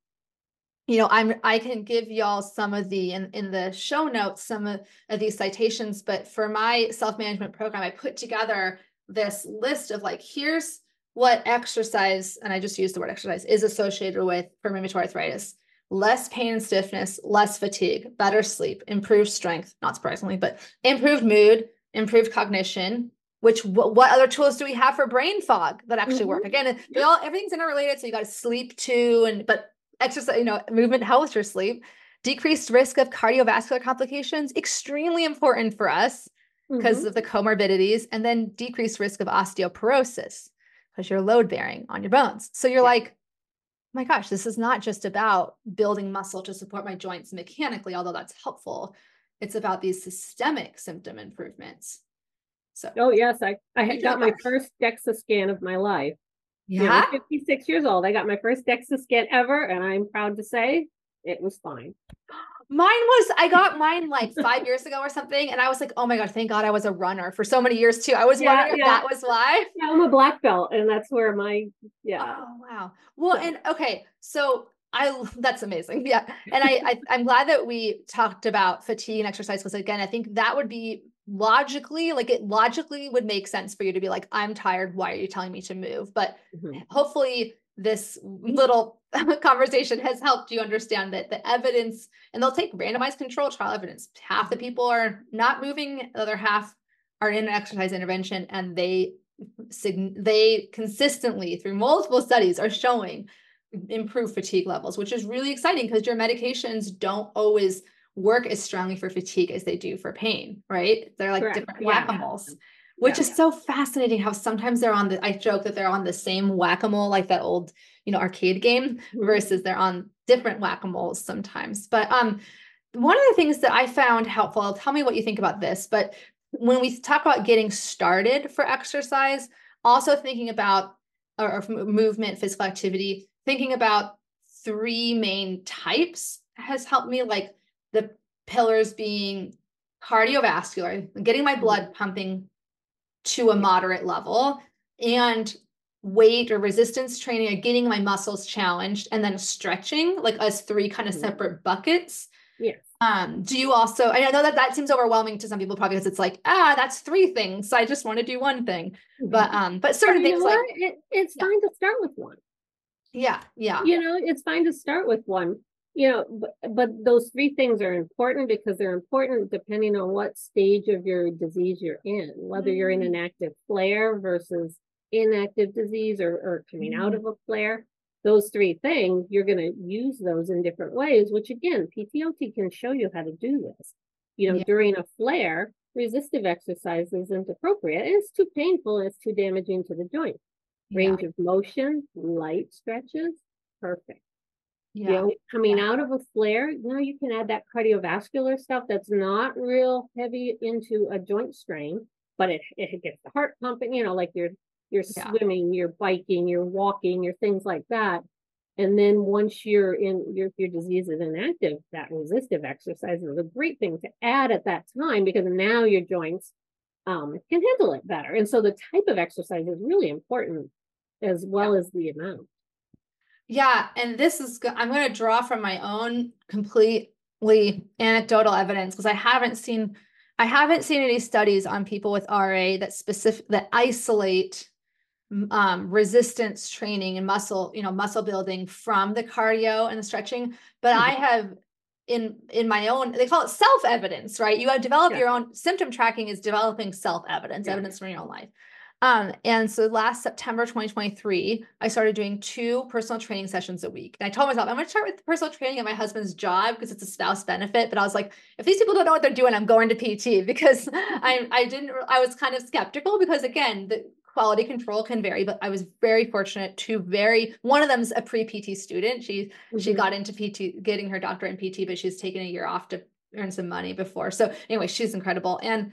you know, I'm, I can give y'all some of the, in, in the show notes, some of, of these citations, but for my self-management program, I put together this list of like, here's what exercise, and I just used the word exercise, is associated with for rheumatoid arthritis: less pain and stiffness, less fatigue, better sleep, improved strength, not surprisingly, but improved mood, improved cognition, which w- what other tools do we have for brain fog that actually mm-hmm. work? Again, they all, everything's interrelated. So you got to sleep too, and, but exercise, you know, movement helps your sleep, decreased risk of cardiovascular complications, extremely important for us because mm-hmm. of the comorbidities, and then decreased risk of osteoporosis, because you're load bearing on your bones. So you're yeah. like, oh my gosh, this is not just about building muscle to support my joints mechanically, although that's helpful. It's about these systemic symptom improvements. So, oh yes, I, I had got my first DEXA scan of my life. Yeah. You know, I'm fifty-six years old. I got my first DEXA scan ever. And I'm proud to say it was fine. Mine was, I got mine like five years ago or something. And I was like, oh my God, thank God I was a runner for so many years too. I was yeah, wondering yeah. if that was why. Yeah, I'm a black belt, and that's where my, yeah. Oh, wow. Well, so. and okay. So I, that's amazing. Yeah. And I, I, I'm glad that we talked about fatigue and exercise, because again, I think that would be logically, like it logically would make sense for you to be like, I'm tired. Why are you telling me to move? But mm-hmm. hopefully this little conversation has helped you understand that the evidence, and they'll take randomized control trial evidence. Half the people are not moving, the other half are in an exercise intervention, and they they consistently through multiple studies are showing improved fatigue levels, which is really exciting because your medications don't always work as strongly for fatigue as they do for pain, right? They're like Correct. different yeah. whack-a-moles. Which yeah, is yeah. so fascinating how sometimes they're on the, I joke that they're on the same whack-a-mole, like that old, you know, arcade game, versus they're on different whack-a-moles sometimes. But um, one of the things that I found helpful, tell me what you think about this, but when we talk about getting started for exercise, also thinking about, or, or movement, physical activity, thinking about three main types has helped me, like the pillars being cardiovascular, getting my blood pumping to a moderate level, and weight or resistance training, or getting my muscles challenged, and then stretching, like us three kind of separate buckets. Yeah. Um, do you also, I know that that seems overwhelming to some people probably because it's like, ah, that's three things. So I just want to do one thing, mm-hmm. but, um, but certain but things like it, it's yeah. fine to start with one. Yeah. Yeah. You know, it's fine to start with one, you know, but, but those three things are important because they're important depending on what stage of your disease you're in, whether you're in an active flare versus inactive disease, or, or coming out of a flare. Those three things, you're going to use those in different ways, which again, P T O T can show you how to do this. You know, yeah. during a flare, resistive exercise isn't appropriate. It's too painful. It's too damaging to the joint. Range yeah. of motion, light stretches, perfect. Yeah. You know, coming yeah. out of a flare, now you can add that cardiovascular stuff that's not real heavy into a joint strain, but it, it gets the heart pumping, you know, like you're, you're yeah. swimming, you're biking, you're walking, you're things like that. And then once you're in, your, your disease is inactive, that resistive exercise is a great thing to add at that time, because now your joints um, can handle it better. And so the type of exercise is really important, as well as the amount. Yeah. And this is, I'm going to draw from my own completely anecdotal evidence, because I haven't seen, I haven't seen any studies on people with R A that specific, that isolate Um, resistance training and muscle, you know, muscle building from the cardio and the stretching. But mm-hmm. I have in, in my own, they call it self-evidence, right? You have developed yeah. your own symptom tracking is developing self-evidence, yeah. evidence from your own life. Um, and so last September twenty twenty-three, I started doing two personal training sessions a week. And I told myself, I'm going to start with personal training at my husband's job because it's a spouse benefit. But I was like, if these people don't know what they're doing, I'm going to P T, because I, I didn't, I was kind of skeptical because, again, the quality control can vary, but I was very fortunate to very, one of them's a pre-P T student. She, mm-hmm. she got into P T, getting her doctorate in P T, but she's taken a year off to earn some money before. So anyway, she's incredible. And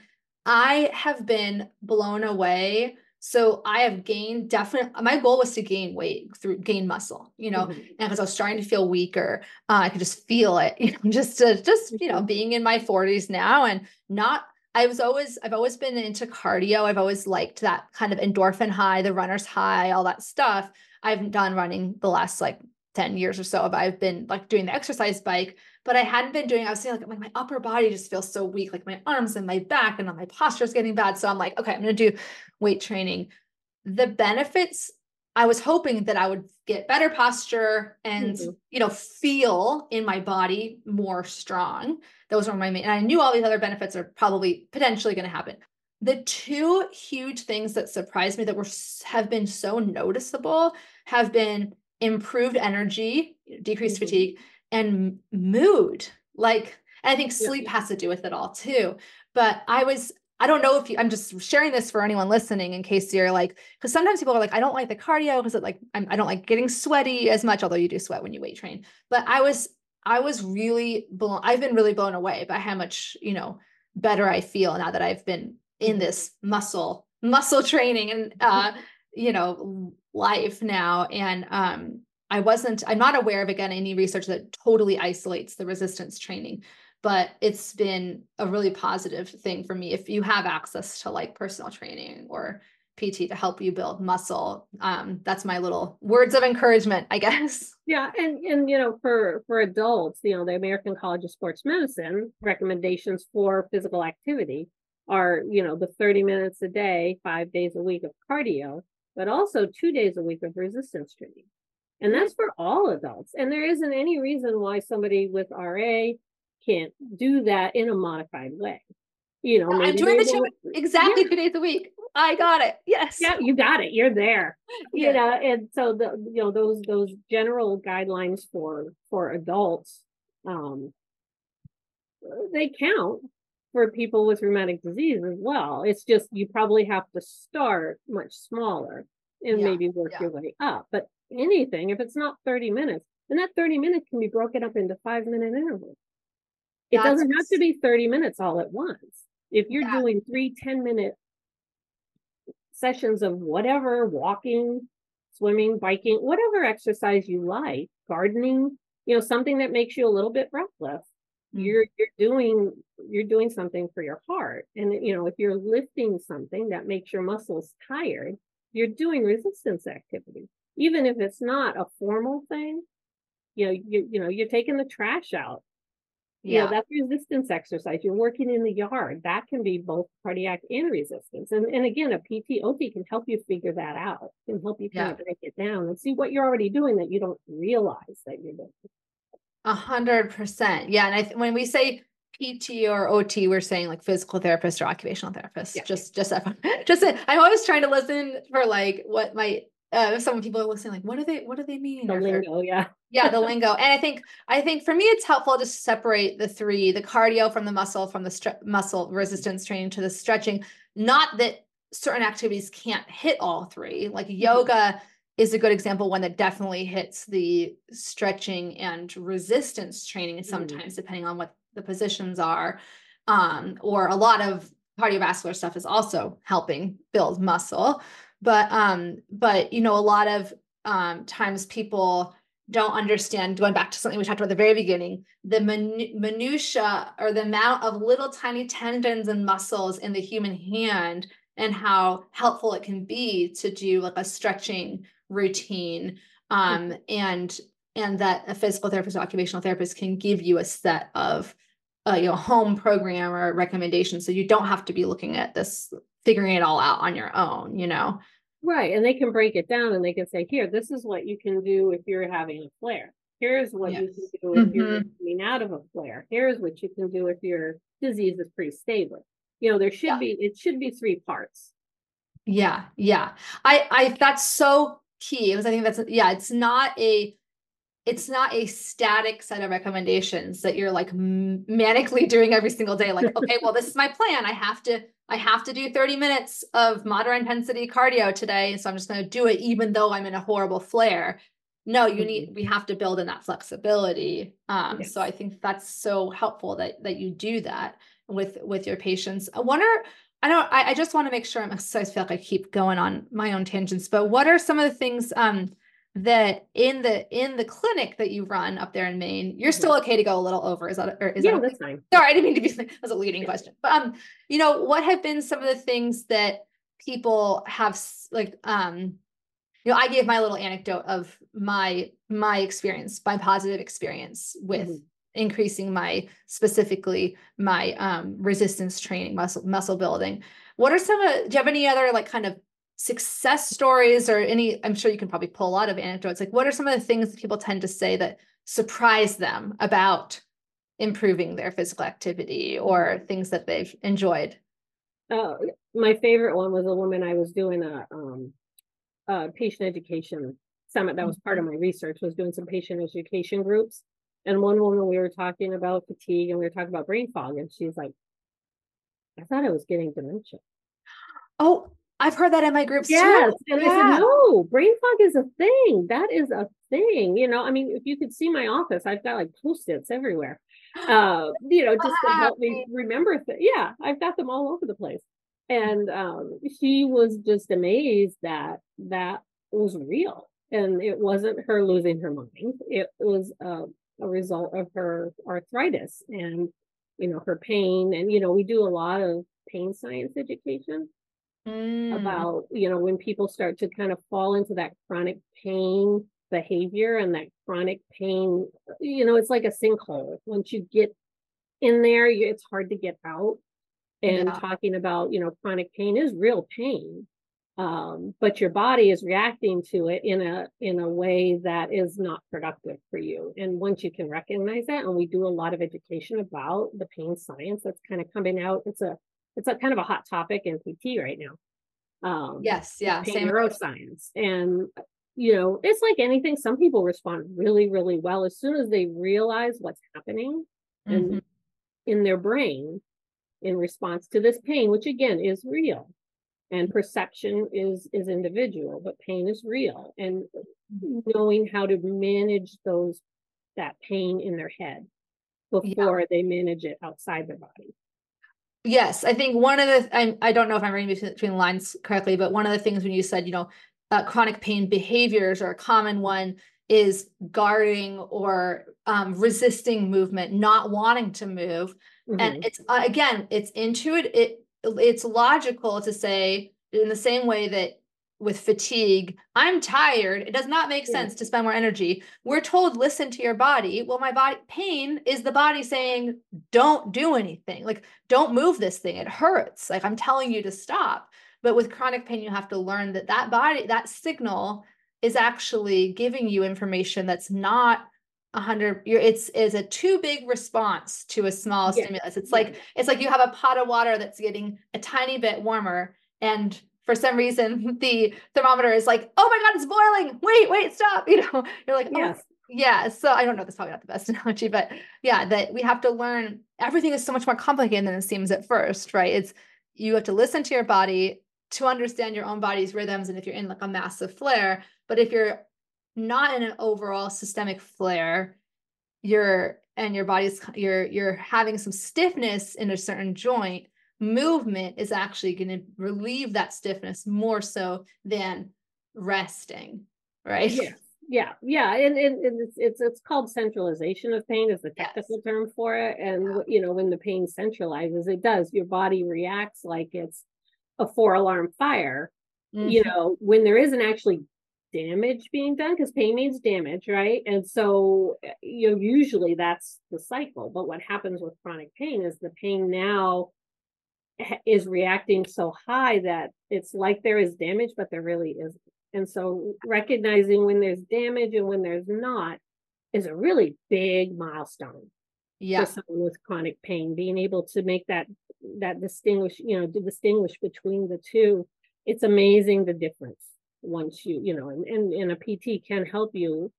I have been blown away. So I have gained definite, my goal was to gain weight through gain muscle, you know, mm-hmm. and because I was starting to feel weaker, uh, I could just feel it, you know, just, uh, just, you know, being in my forties now and not, I was always, I've always been into cardio. I've always liked that kind of endorphin high, the runner's high, all that stuff. I haven't done running the last like ten years or so, but I've been like doing the exercise bike, but I hadn't been doing, I was saying like, like my upper body just feels so weak, like my arms and my back and my posture is getting bad. So I'm like, okay, I'm going to do weight training. The benefits, I was hoping that I would get better posture and, mm-hmm. you know, feel in my body more strong. Those were my main, and I knew all these other benefits are probably potentially going to happen. The two huge things that surprised me that were, have been so noticeable have been improved energy, decreased mm-hmm. fatigue, and mood. Like, and I think sleep yeah. has to do with it all too. But I was, I don't know if you, I'm just sharing this for anyone listening in case you're like, because sometimes people are like, I don't like the cardio because it like, I'm, I don't like getting sweaty as much, although you do sweat when you weight train. But I was, I was really blown. I've been really blown away by how much, you know, better I feel now that I've been in this muscle, muscle training and, uh, you know, life now. And, um, I wasn't, I'm not aware of, again, any research that totally isolates the resistance training, but it's been a really positive thing for me. If you have access to like personal training or P T to help you build muscle. Um, that's my little words of encouragement, I guess. Yeah. And, and, you know, for, for adults, you know, the American College of Sports Medicine recommendations for physical activity are, you know, the thirty minutes a day, five days a week of cardio, but also two days a week of resistance training. And that's for all adults. And there isn't any reason why somebody with R A can't do that in a modified way. You know, no, I'm doing the two exactly yeah. two days a week. I got it. Yes. Yeah, you got it. You're there. Yeah. You know, and so the you know those those general guidelines for for adults, um, they count for people with rheumatic disease as well. It's just you probably have to start much smaller and yeah. maybe work yeah. your way up. But anything, if it's not thirty minutes, then that thirty minutes can be broken up into five minute intervals. It That's, doesn't have to be thirty minutes all at once. If you're yeah. doing three ten minute sessions of whatever, walking, swimming, biking, whatever exercise you like, gardening, you know, something that makes you a little bit breathless, mm-hmm. you're you're doing you're doing something for your heart. And you know, if you're lifting something that makes your muscles tired, you're doing resistance activity, even if it's not a formal thing. You know, you you know, you're taking the trash out. Yeah, you know, that's resistance exercise. You're working in the yard. That can be both cardiac and resistance. And, and again, a P T O T can help you figure that out, can help you kind yeah. of break it down and see what you're already doing that you don't realize that you're doing. A hundred percent. Yeah. And I th- when we say P T or O T, we're saying like physical therapist or occupational therapist. Yeah. Just, just, just, I'm always trying to listen for like what my, Uh, some people are listening, like, what do they, what do they mean? The lingo, yeah. Yeah, the lingo. And I think, I think for me, it's helpful to separate the three, the cardio from the muscle, from the stre- muscle resistance training to the stretching. Not that certain activities can't hit all three. Like yoga is a good example, one that definitely hits the stretching and resistance training sometimes, mm-hmm. depending on what the positions are, um, or a lot of cardiovascular stuff is also helping build muscle. But, um, but, you know, a lot of, um, times people don't understand, going back to something we talked about at the very beginning, the minu- minutia or the amount of little tiny tendons and muscles in the human hand and how helpful it can be to do like a stretching routine. Um, and, and that a physical therapist or occupational therapist can give you a set of, uh, you know, home program or recommendations. So you don't have to be looking at this, figuring it all out on your own, you know? Right. And they can break it down and they can say, here, this is what you can do if you're having a flare. Here's what yes. you can do if mm-hmm. you're coming out of a flare. Here's what you can do if your disease is pretty stable. You know, there should yeah. be, it should be three parts. Yeah. Yeah. I, I, that's so key. It was, I think that's, yeah, it's not a, it's not a static set of recommendations that you're like manically doing every single day. Like, okay, well, this is my plan. I have to, I have to do thirty minutes of moderate intensity cardio today. So I'm just going to do it, even though I'm in a horrible flare. No, you need, we have to build in that flexibility. Um, yes. So I think that's so helpful that, that you do that with, with your patients. I wonder, I don't, I, I just want to make sure I'm, I feel like I keep going on my own tangents, but what are some of the things, um, that in the in the clinic that you run up there in Maine, you're still okay to go a little over. Is that or is yeah, that okay? That's fine. Sorry, I didn't mean to be that was a leading yeah. question. But um, you know, what have been some of the things that people have like um, you know, I gave my little anecdote of my my experience, my positive experience with mm-hmm. increasing my specifically my um resistance training, muscle muscle building. What are some of do you have any other like kind of success stories or any, I'm sure you can probably pull a lot of anecdotes. Like what are some of the things that people tend to say that surprise them about improving their physical activity or things that they've enjoyed? Oh, my favorite one was a woman. I was doing a, um, a patient education summit. That was part of my research, was doing some patient education groups. And one woman, we were talking about fatigue and we were talking about brain fog. And she's like, I thought I was getting dementia. Oh, I've heard that in my groups yes. too. And yeah. I said, no, brain fog is a thing. That is a thing. You know, I mean, if you could see my office, I've got like post-its everywhere. Uh, you know, just to help me remember things. Yeah, I've got them all over the place. And um, she was just amazed that that was real. And it wasn't her losing her mind. It was uh, a result of her arthritis and, you know, her pain. And, you know, we do a lot of pain science education. Mm. About, you know, when people start to kind of fall into that chronic pain behavior and that chronic pain, you know, it's like a sinkhole. Once you get in there, you, it's hard to get out. And yeah. talking about, you know, chronic pain is real pain, um, but your body is reacting to it in a in a way that is not productive for you. And once you can recognize that, and we do a lot of education about the pain science that's kind of coming out. It's a It's a kind of a hot topic in P T right now. Um, yes, yeah, same neuroscience, and you know, it's like anything. Some people respond really, really well as soon as they realize what's happening and mm-hmm. in their brain in response to this pain, which again is real. And perception is is individual, but pain is real. And knowing how to manage those that pain in their head before yeah. they manage it outside their body. Yes, I think one of the, I, I don't know if I'm reading between the lines correctly, but one of the things when you said, you know, uh, chronic pain behaviors are a common one is guarding or um, resisting movement, not wanting to move. Mm-hmm. And it's, uh, again, it's intuitive, it, it's logical to say in the same way that with fatigue, I'm tired. It does not make yeah. sense to spend more energy. We're told, listen to your body. Well, my body pain is the body saying, don't do anything. Like, don't move this thing. It hurts. Like I'm telling you to stop. But with chronic pain, you have to learn that that body, that signal is actually giving you information that's not a hundred. It's is a too big response to a small yeah. stimulus. It's yeah. like, it's like you have a pot of water that's getting a tiny bit warmer and for some reason, the thermometer is like, oh my God, it's boiling. Wait, wait, stop. You know, you're like, oh, yes. yeah. So I don't know, that's probably not the best analogy, but yeah, that we have to learn everything is so much more complicated than it seems at first, right? It's, you have to listen to your body to understand your own body's rhythms. And if you're in like a massive flare, but if you're not in an overall systemic flare, you're, and your body's, you're, you're having some stiffness in a certain joint, movement is actually going to relieve that stiffness more so than resting, right? Yes, Yeah, yeah, and, and, and it's, it's it's called centralization of pain is the technical yes. term for it. And yeah. you know, when the pain centralizes, it does. Your body reacts like it's a four-alarm fire. Mm-hmm. You know, when there isn't actually damage being done, because pain means damage, right? And so, you know, usually that's the cycle. But what happens with chronic pain is the pain now is reacting so high that it's like there is damage, but there really isn't. And so recognizing when there's damage and when there's not is a really big milestone yeah. for someone with chronic pain, being able to make that, that distinguish, you know, to distinguish between the two. It's amazing the difference once you, you know, and, and, and a P T can help you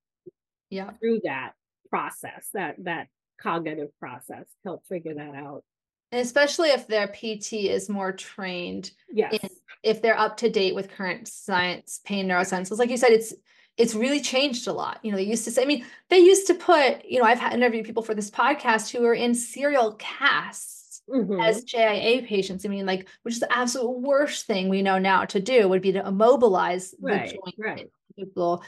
yeah. through that process, that, that cognitive process, help figure that out. And especially if their P T is more trained, yes. in, if they're up to date with current science, pain neuroscience. Like you said, it's it's really changed a lot. You know, they used to say, I mean, they used to put, you know, I've had interviewed people for this podcast who are in serial casts mm-hmm. as J I A patients. I mean, like, which is the absolute worst thing we know now to do would be to immobilize right, the joint right. people.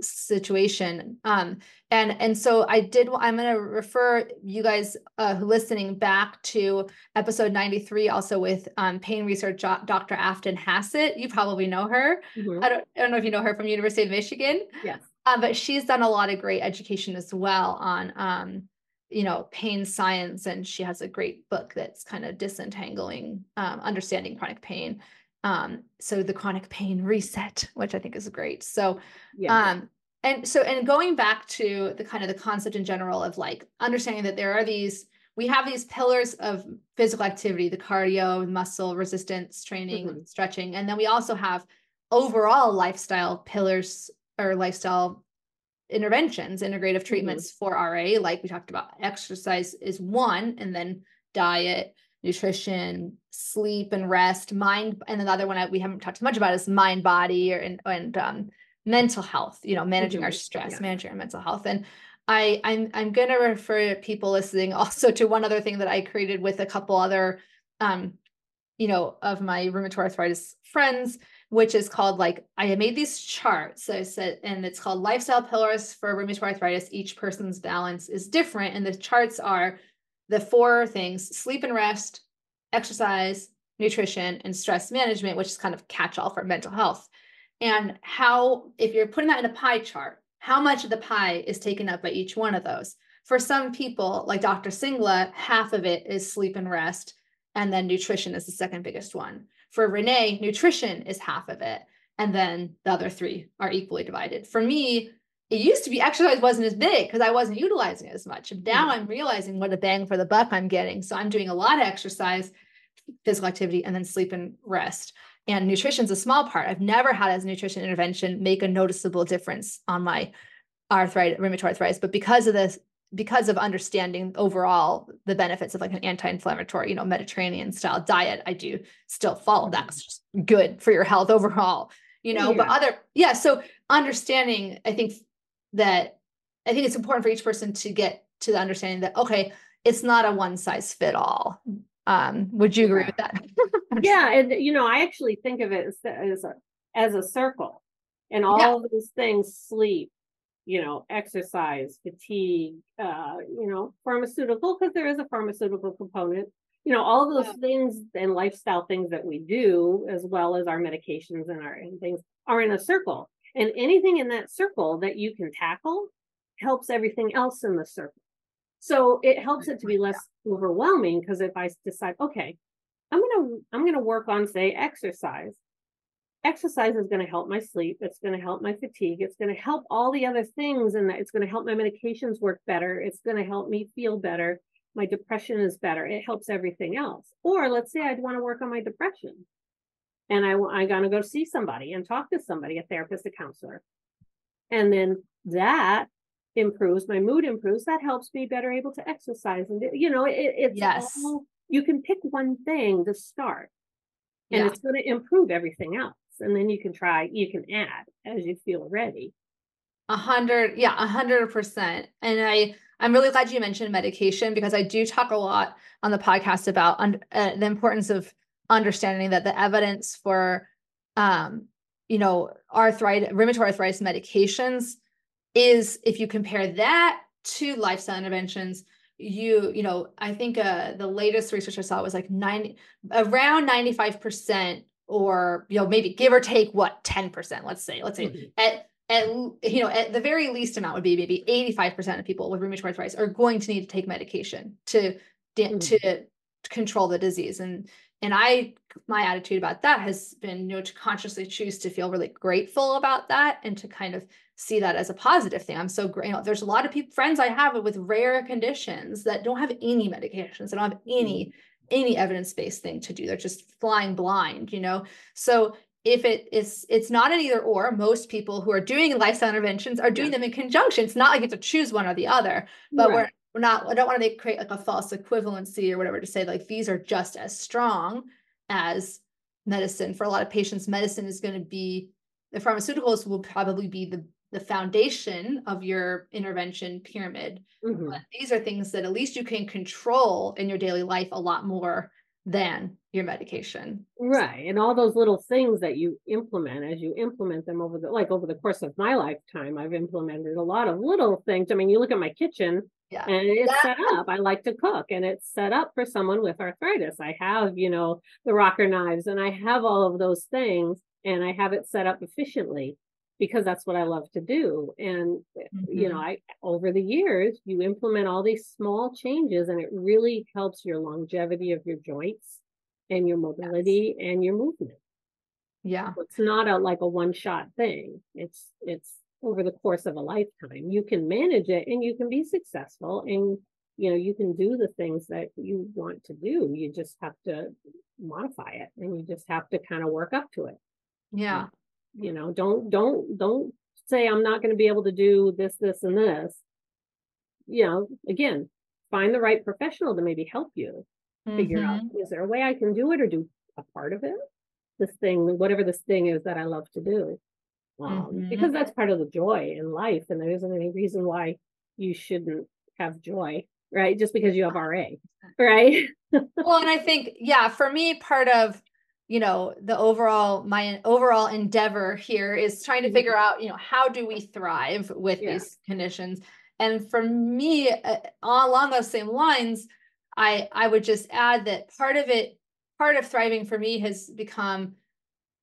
situation. Um, and, and so I did, I'm going to refer you guys uh, listening back to episode ninety-three, also with um, pain research, Doctor Afton Hassett. You probably know her. Mm-hmm. I don't, I don't know if you know her from University of Michigan, yes. uh, but she's done a lot of great education as well on, um, you know, pain science. And she has a great book that's kind of disentangling, um, understanding chronic pain. Um, so the chronic pain reset, which I think is great. So, yeah. um, and so, and going back to the kind of the concept in general of like understanding that there are these, we have these pillars of physical activity, the cardio, muscle resistance training, mm-hmm. stretching. And then we also have overall lifestyle pillars or lifestyle interventions, integrative treatments mm-hmm. for R A. Like we talked about, exercise is one, and then diet, nutrition, sleep and rest, mind. And another one I, we haven't talked much about is mind, body, or, and, and, um, mental health, you know, managing mm-hmm. our stress, yeah. managing our mental health. And I, I'm, I'm going to refer people listening also to one other thing that I created with a couple other, um, you know, of my rheumatoid arthritis friends, which is called like, I made these charts. So I said, and it's called lifestyle pillars for rheumatoid arthritis. Each person's balance is different. And the charts are the four things: sleep and rest, exercise, nutrition, and stress management, which is kind of catch-all for mental health. And how, if you're putting that in a pie chart, how much of the pie is taken up by each one of those? For some people, like Doctor Singla, half of it is sleep and rest, and then nutrition is the second biggest one. For Renee, nutrition is half of it, and then the other three are equally divided. For me, it used to be exercise wasn't as big because I wasn't utilizing it as much. Now I'm realizing what a bang for the buck I'm getting. So I'm doing a lot of exercise, physical activity, and then sleep and rest. And nutrition's a small part. I've never had as a nutrition intervention make a noticeable difference on my arthritis, rheumatoid arthritis. But because of this, because of understanding overall the benefits of like an anti-inflammatory, you know, Mediterranean style diet, I do still follow that. It's just good for your health overall, you know, yeah. but other, yeah. So understanding, I think, that I think it's important for each person to get to the understanding that, okay, it's not a one size fit all. Um, would you agree with that? Yeah. And, you know, I actually think of it as, as, a, as a circle, and all yeah. of these things, sleep, you know, exercise, fatigue, uh, you know, pharmaceutical, because there is a pharmaceutical component, you know, all of those yeah. things and lifestyle things that we do, as well as our medications and our and things are in a circle. And anything in that circle that you can tackle helps everything else in the circle. So it helps it to be less overwhelming, because if I decide, okay, I'm going to, I'm going to work on, say, exercise, exercise is going to help my sleep. It's going to help my fatigue. It's going to help all the other things. And it's going to help my medications work better. It's going to help me feel better. My depression is better. It helps everything else. Or let's say I'd want to work on my depression. And I, I got to go see somebody and talk to somebody, a therapist, a counselor. And then that improves, my mood improves. That helps me better able to exercise. And, you know, it, it's yes. all, you can pick one thing to start and yeah. it's going to improve everything else. And then you can try, you can add as you feel ready. A hundred. Yeah. A hundred percent. And I, I'm really glad you mentioned medication, because I do talk a lot on the podcast about uh, the importance of understanding that the evidence for, um, you know, arthritis, rheumatoid arthritis medications is if you compare that to lifestyle interventions, you, you know, I think uh, the latest research I saw was like ninety, around ninety-five percent or, you know, maybe give or take what, ten percent, let's say, let's say mm-hmm. at, at, you know, at the very least amount would be maybe eighty-five percent of people with rheumatoid arthritis are going to need to take medication to, mm-hmm. to control the disease. And, and I, my attitude about that has been, you know, to consciously choose to feel really grateful about that and to kind of see that as a positive thing. I'm so great. You know, there's a lot of people, friends I have with rare conditions that don't have any medications. They don't have any, any evidence-based thing to do. They're just flying blind, you know? So if it is, it's not an either or. Most people who are doing lifestyle interventions are doing yeah. them in conjunction. It's not like you have to choose one or the other, but right. we're, we're not, I don't want to make, create like a false equivalency or whatever to say like, these are just as strong as medicine. For a lot of patients, medicine is going to be, the pharmaceuticals will probably be the the foundation of your intervention pyramid. Mm-hmm. But these are things that at least you can control in your daily life a lot more than your medication. Right. And all those little things that you implement as you implement them over the, like over the course of my lifetime, I've implemented a lot of little things. I mean, you look at my kitchen yeah. and it's yeah. set up. I like to cook and it's set up for someone with arthritis. I have, you know, the rocker knives and I have all of those things and I have it set up efficiently, because that's what I love to do. And, mm-hmm. you know, I, over the years, you implement all these small changes and it really helps your longevity of your joints and your mobility yes. and your movement. Yeah. So it's not a, like a one-shot thing. It's, it's over the course of a lifetime, you can manage it and you can be successful and, you know, you can do the things that you want to do. You just have to modify it and you just have to kind of work up to it. Yeah. You know, don't, don't, don't say, I'm not going to be able to do this, this, and this. You know, again, find the right professional to maybe help you mm-hmm. figure out, is there a way I can do it or do a part of it? This thing, whatever this thing is that I love to do. Um, mm-hmm. Because that's part of the joy in life. And there isn't any reason why you shouldn't have joy, right? Just because you have R A, right? Well, and I think, yeah, for me, part of, you know, the overall, my overall endeavor here is trying to figure out, you know, how do we thrive with yeah. these conditions? And for me, uh, along those same lines, I, I would just add that part of it, part of thriving for me has become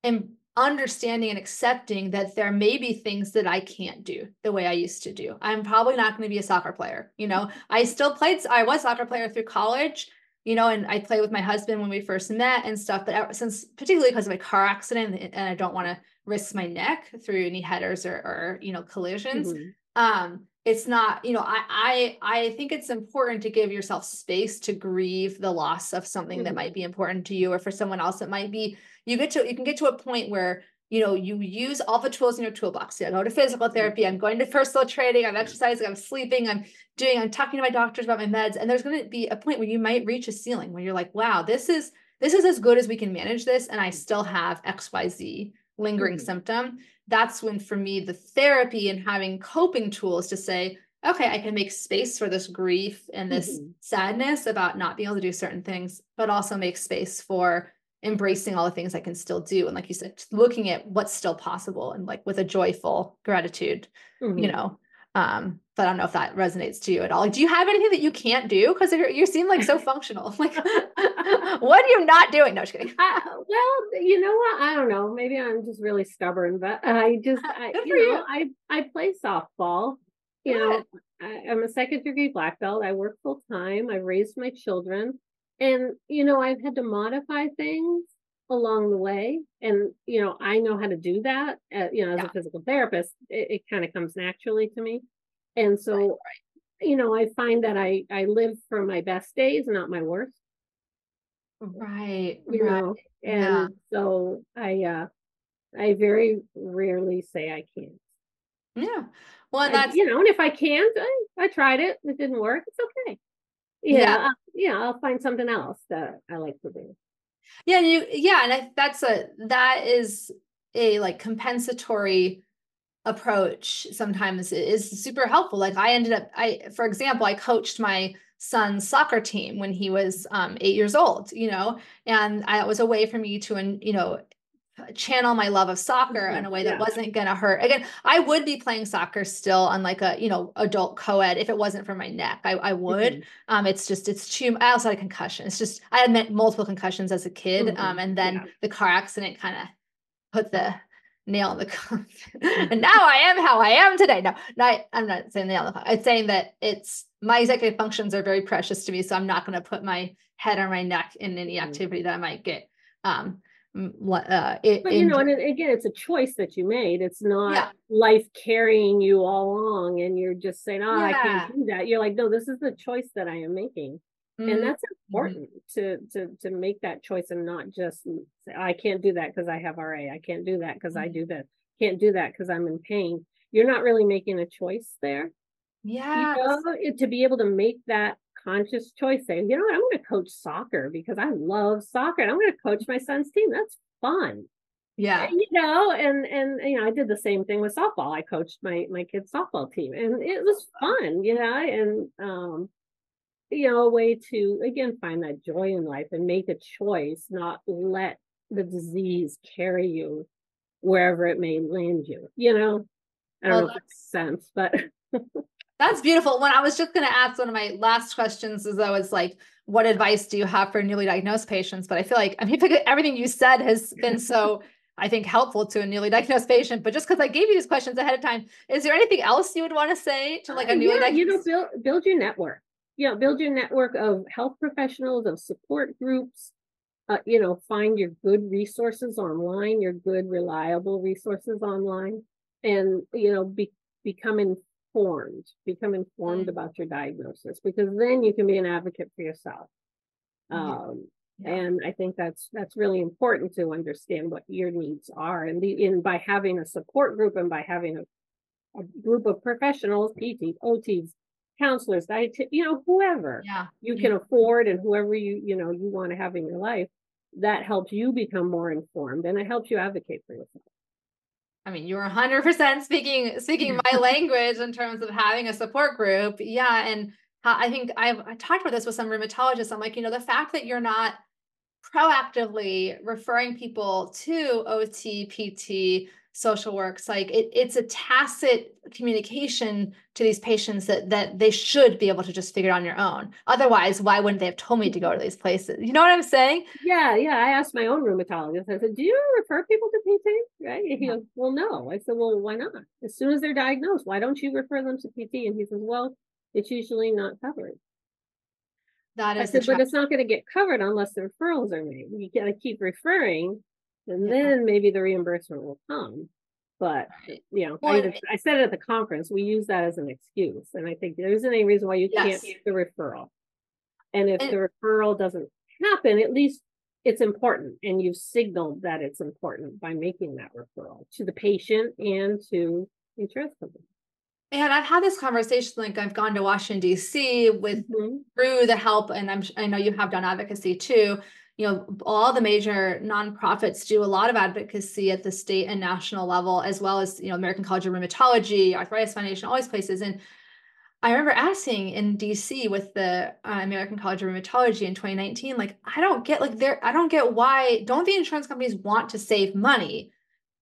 em- understanding and accepting that there may be things that I can't do the way I used to do. I'm probably not going to be a soccer player. You know, I still played, I was a soccer player through college, you know, and I play with my husband when we first met and stuff, but since particularly because of my car accident and I don't want to risk my neck through any headers or, or you know, collisions, mm-hmm. um, it's not, you know, I, I, I think it's important to give yourself space to grieve the loss of something mm-hmm. that might be important to you, or for someone else it might be, you get to, you can get to a point where, you know, you use all the tools in your toolbox. Yeah, I go to physical therapy. I'm going to personal training. I'm exercising. I'm sleeping. I'm doing, I'm talking to my doctors about my meds. And there's going to be a point where you might reach a ceiling where you're like, wow, this is, this is as good as we can manage this. And I still have X Y Z lingering mm-hmm. symptom. That's when, for me, the therapy and having coping tools to say, okay, I can make space for this grief and this mm-hmm. sadness about not being able to do certain things, but also make space for embracing all the things I can still do. And like you said, looking at what's still possible and like with a joyful gratitude, mm-hmm. you know, um, but I don't know if that resonates to you at all. Like, do you have anything that you can't do? Cause you're, you seem like so functional. Like, what are you not doing? No, just kidding. Uh, well, you know what? I don't know. Maybe I'm just really stubborn, but I just, I, you know, you. I, I play softball, you Good. know, I, I'm a second degree black belt. I work full time. I've raised my children. And, you know, I've had to modify things along the way. And, you know, I know how to do that. Uh, you know, as yeah. a physical therapist, it, it kind of comes naturally to me. And so, right, right. you know, I find that I, I live for my best days, not my worst. Right. You right. know, and yeah. so I, uh, I very rarely say I can't. Yeah. Well, and that's, I, you know, and if I can't, I, I tried it. It didn't work. It's okay. Yeah. yeah. I'll, yeah. I'll find something else that I like to do. Yeah. You, yeah. And I, that's a, that is a like compensatory approach. Sometimes it is super helpful. Like I ended up, I, for example, I coached my son's soccer team when he was um, eight years old, you know, and I, it was a way for me to, you know, channel my love of soccer in a way that yeah. wasn't going to hurt. Again, I would be playing soccer still on like a, you know, adult co-ed if it wasn't for my neck. I, I would. Mm-hmm. Um, it's just, it's too, I also had a concussion. It's just, I had met multiple concussions as a kid. Mm-hmm. Um, and then yeah. the car accident kind of put the nail in the coffin. And now I am how I am today. No, not, I'm not saying nail in the coffin. I'm saying that it's, my executive functions are very precious to me. So I'm not going to put my head on my neck in any activity mm-hmm. that I might get, um, Uh, it, but you know, and again, it's a choice that you made. It's not yeah. life carrying you all along, and you're just saying, "Oh, yeah. I can't do that." You're like, "No, this is the choice that I am making," mm-hmm. and that's important mm-hmm. to to to make that choice and not just say, "I can't do that because I have R A. I can't do that because mm-hmm. I do this. Can't do that because I'm in pain." You're not really making a choice there. Yeah, you know, to be able to make that conscious choice, saying, you know what, I'm going to coach soccer because I love soccer and I'm going to coach my son's team. That's fun. Yeah. And, you know, and, and, you know, I did the same thing with softball. I coached my, my kid's softball team and it was fun, you know, and, um, you know, a way to, again, find that joy in life and make a choice, not let the disease carry you wherever it may land you, you know, I don't well, know if that makes sense, but that's beautiful. When I was just going to ask one of my last questions is I was like, what advice do you have for newly diagnosed patients? But I feel like, I mean, everything you said has been so, I think, helpful to a newly diagnosed patient, but just because I gave you these questions ahead of time, is there anything else you would want to say to like a newly yeah, diagnosed? You know, build, build your network, you know, build your network of health professionals, of support groups, uh, you know, find your good resources online, your good, reliable resources online, and, you know, be, become informed. Informed, become informed about your diagnosis, because then you can be an advocate for yourself. Um, yeah. And I think that's that's really important to understand what your needs are. And the, in by having a support group and by having a, a group of professionals, P Ts, O Ts, counselors, dietitians, you know, whoever yeah. you can yeah. afford and whoever you you know you want to have in your life, that helps you become more informed and it helps you advocate for yourself. I mean, you're one hundred percent speaking speaking my language in terms of having a support group. Yeah. And I think I've I talked about this with some rheumatologists. I'm like, you know, the fact that you're not proactively referring people to O T, P T, social works, like it, it's a tacit communication to these patients that that they should be able to just figure it on your own. Otherwise, why wouldn't they have told me to go to these places? You know what I'm saying? Yeah, yeah. I asked my own rheumatologist. I said, "Do you refer people to P T?" Right? And he yeah. goes, "Well, no." I said, "Well, why not? As soon as they're diagnosed, why don't you refer them to P T?" And he says, "Well, it's usually not covered." That is, I said, "But it's not going to get covered unless the referrals are made. You got to keep referring." And yeah. then maybe the reimbursement will come. But, right. you know, well, I, mean, I said it at the conference, we use that as an excuse. And I think there isn't any reason why you yes. can't get the referral. And if and, the referral doesn't happen, at least it's important. And you've signaled that it's important by making that referral to the patient and to insurance company. And I've had this conversation, like I've gone to Washington, D C with mm-hmm. through the help, and I'm, I know you have done advocacy too. You know, all the major nonprofits do a lot of advocacy at the state and national level, as well as, you know, American College of Rheumatology, Arthritis Foundation, all these places. And I remember asking in D C with the uh, American College of Rheumatology in twenty nineteen, like, I don't get like there, I don't get why don't the insurance companies want to save money?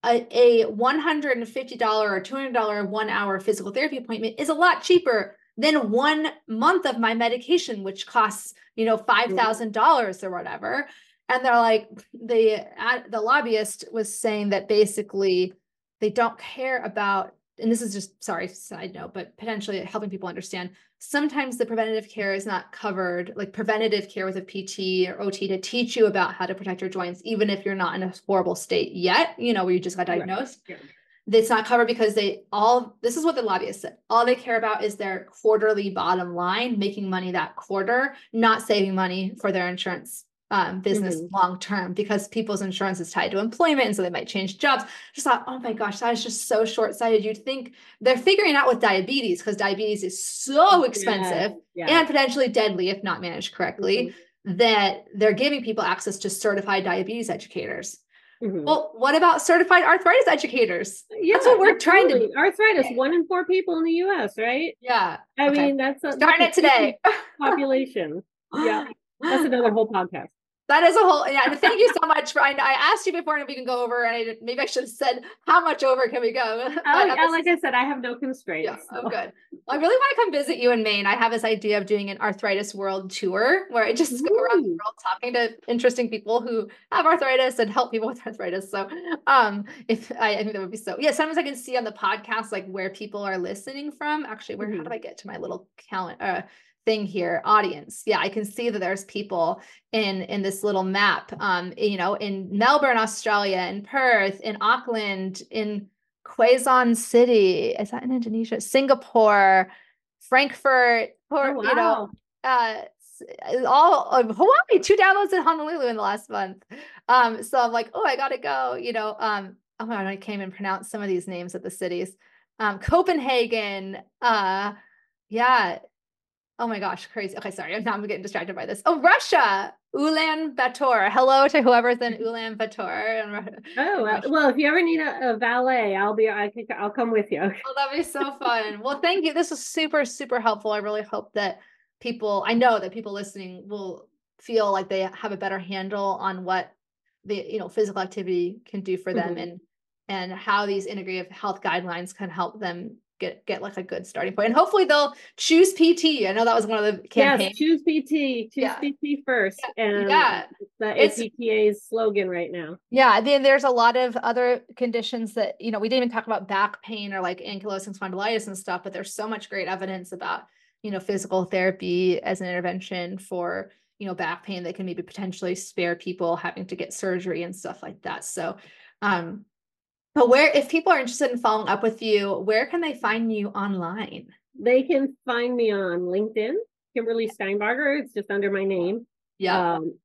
A, a one hundred fifty dollars or two hundred dollars one hour physical therapy appointment is a lot cheaper than one month of my medication, which costs, you know, five thousand dollars or whatever. And they're like, the, the lobbyist was saying that basically they don't care about, and this is just, sorry, side note, but potentially helping people understand, sometimes the preventative care is not covered, like preventative care with a P T or O T to teach you about how to protect your joints, even if you're not in a horrible state yet, you know, where you just got diagnosed. Right. Yeah. It's not covered because they all, this is what the lobbyists said, all they care about is their quarterly bottom line, making money that quarter, not saving money for their insurance um, business mm-hmm. long-term, because people's insurance is tied to employment. And so they might change jobs. Just thought, oh my gosh, that is just so short-sighted. You'd think they're figuring out with diabetes, because diabetes is so expensive yeah, yeah. and potentially deadly if not managed correctly, mm-hmm. that they're giving people access to certified diabetes educators. Mm-hmm. Well, what about certified arthritis educators? Yeah, that's what we're absolutely. trying to do. Arthritis, one in four people in the U S, right? Yeah. I okay. mean, that's a, starting that's it today. Population. Yeah. That's another whole podcast. That is a whole, yeah, thank you so much. For, I, I asked you before if we can go over, and I did, maybe I should have said how much over can we go. Oh, yeah, this, like I said, I have no constraints. Yeah, so. Oh, good. Well, I really want to come visit you in Maine. I have this idea of doing an arthritis world tour where I just Ooh. go around the world talking to interesting people who have arthritis and help people with arthritis. So um, if I, I think that would be so, yeah, sometimes I can see on the podcast, like where people are listening from. Actually, where, mm-hmm. how do I get to my little calendar? Uh, thing here, audience. Yeah, I can see that there's people in in this little map, um, you know, in Melbourne, Australia, in Perth, in Auckland, in Quezon City, is that in Indonesia? Singapore, Frankfurt, or, oh, wow. you know, uh, all of Hawaii, two downloads in Honolulu in the last month. Um, so I'm like, oh, I gotta go, you know, um, oh my God, I can't even pronounce some of these names of the cities. Um, Copenhagen, uh, yeah, oh my gosh, crazy. Okay, sorry. I'm not getting distracted by this. Oh, Russia, Ulaanbaatar. Hello to whoever's in Ulaanbaatar. Oh, well, well, if you ever need a, a valet, I'll be, I think I'll come with you. Oh, that'd be so fun. Well, thank you. This was super, super helpful. I really hope that people, I know that people listening will feel like they have a better handle on what the, you know, physical activity can do for them, mm-hmm. and, and how these integrative health guidelines can help them get, get like a good starting point. And hopefully they'll choose P T. I know that was one of the campaigns. Yes, choose P T, choose yeah. P T first. Yeah. And yeah. that is P T A's slogan right now. Yeah. Then there's a lot of other conditions that, you know, we didn't even talk about back pain or like ankylosing spondylitis and stuff, but there's so much great evidence about, you know, physical therapy as an intervention for, you know, back pain that can maybe potentially spare people having to get surgery and stuff like that. So, um, but where, if people are interested in following up with you, where can they find you online? They can find me on LinkedIn, Kimberly Steinbarger. It's just under my name. Yeah. Um,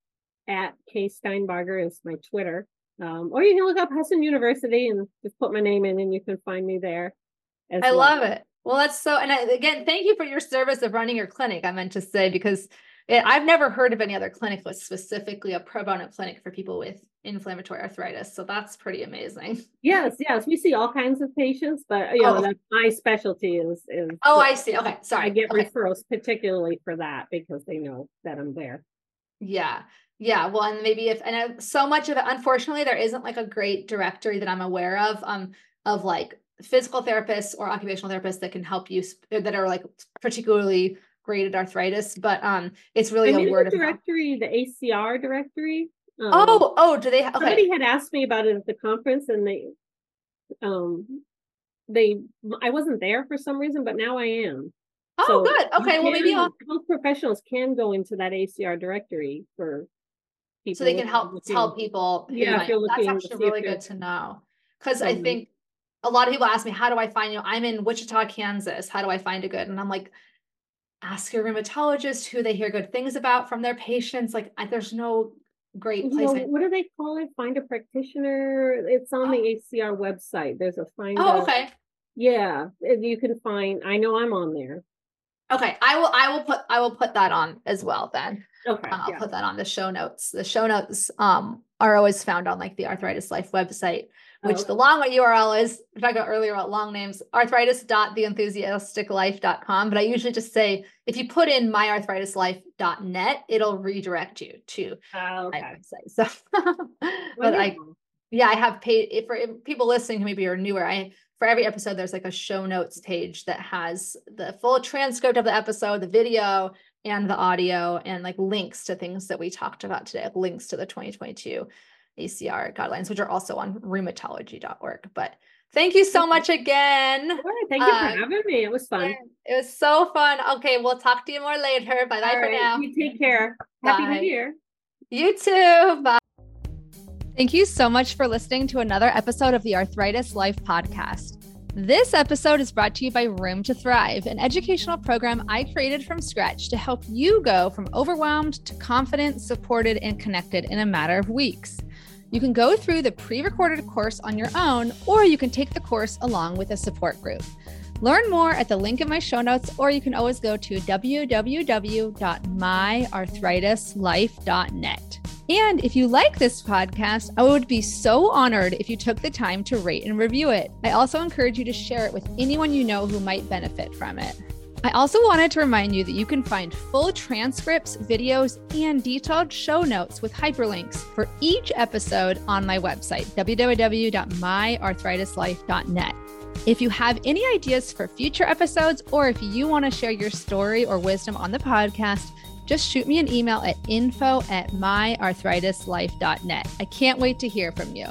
at K Steinbarger is my Twitter. Um, or you can look up Husson University and just put my name in and you can find me there. As I well. love it. Well, that's so, and I, again, thank you for your service of running your clinic, I meant to say, because it, I've never heard of any other clinic, but specifically a pro bono clinic for people with inflammatory arthritis. So that's pretty amazing. Yes. Yes. We see all kinds of patients, but you oh. know, that's my specialty is, is. Oh, I see. Okay. Sorry. I get okay. referrals particularly for that because they know that I'm there. Yeah. Yeah. Well, and maybe if, and so much of it, unfortunately, there isn't like a great directory that I'm aware of, um, of like physical therapists or occupational therapists that can help you that are like particularly graded arthritis, but, um, it's really I a word the directory, about. the A C R directory. Um, oh, oh, do they? Ha- okay. Somebody had asked me about it at the conference and they, um, they, I wasn't there for some reason, but now I am. Oh, so good. Okay. Well, can, maybe I'll... health professionals can go into that A C R directory for people. So they can help looking, tell people. Yeah. If you're looking, that's actually really good to know. Cause um, I think a lot of people ask me, how do I find you? I'm in Wichita, Kansas. How do I find a good? And I'm like, ask your rheumatologist who they hear good things about from their patients. Like I, there's no great place. You know, what do they call it? Find a practitioner. It's on oh. the A C R website. There's a find. Oh, out. okay. Yeah, you can find. I know I'm on there. Okay, I will. I will put. I will put that on as well. Then. Okay. Uh, I'll yeah. put that on the show notes. The show notes um are always found on like the Arthritis Life website, which oh. the long U R L is. We talked about earlier about long names. arthritis dot the enthusiastic life dot com. But I usually just say if you put in my arthritis life dot net, it'll redirect you to oh, okay. my website. So, but I, yeah, I have paid if for if people listening who maybe are newer. I for every episode there's like a show notes page that has the full transcript of the episode, the video, and the audio, and like links to things that we talked about today, like links to the twenty twenty-two A C R guidelines, which are also on rheumatology dot org. But thank you so much again. Sure, thank you uh, for having me. It was fun. Yeah, it was so fun. Okay, we'll talk to you more later. Bye bye for right, now. You take care. Bye. Happy New Year. You too. Bye. Thank you so much for listening to another episode of the Arthritis Life podcast. This episode is brought to you by Room to Thrive, an educational program I created from scratch to help you go from overwhelmed to confident, supported, and connected in a matter of weeks. You can go through the pre-recorded course on your own, or you can take the course along with a support group. Learn more at the link in my show notes, or you can always go to w w w dot my arthritis life dot net. And if you like this podcast, I would be so honored if you took the time to rate and review it. I also encourage you to share it with anyone you know who might benefit from it. I also wanted to remind you that you can find full transcripts, videos, and detailed show notes with hyperlinks for each episode on my website, w w w dot my arthritis life dot net. If you have any ideas for future episodes, or if you want to share your story or wisdom on the podcast, just shoot me an email at info at my arthritis life dot net. I can't wait to hear from you.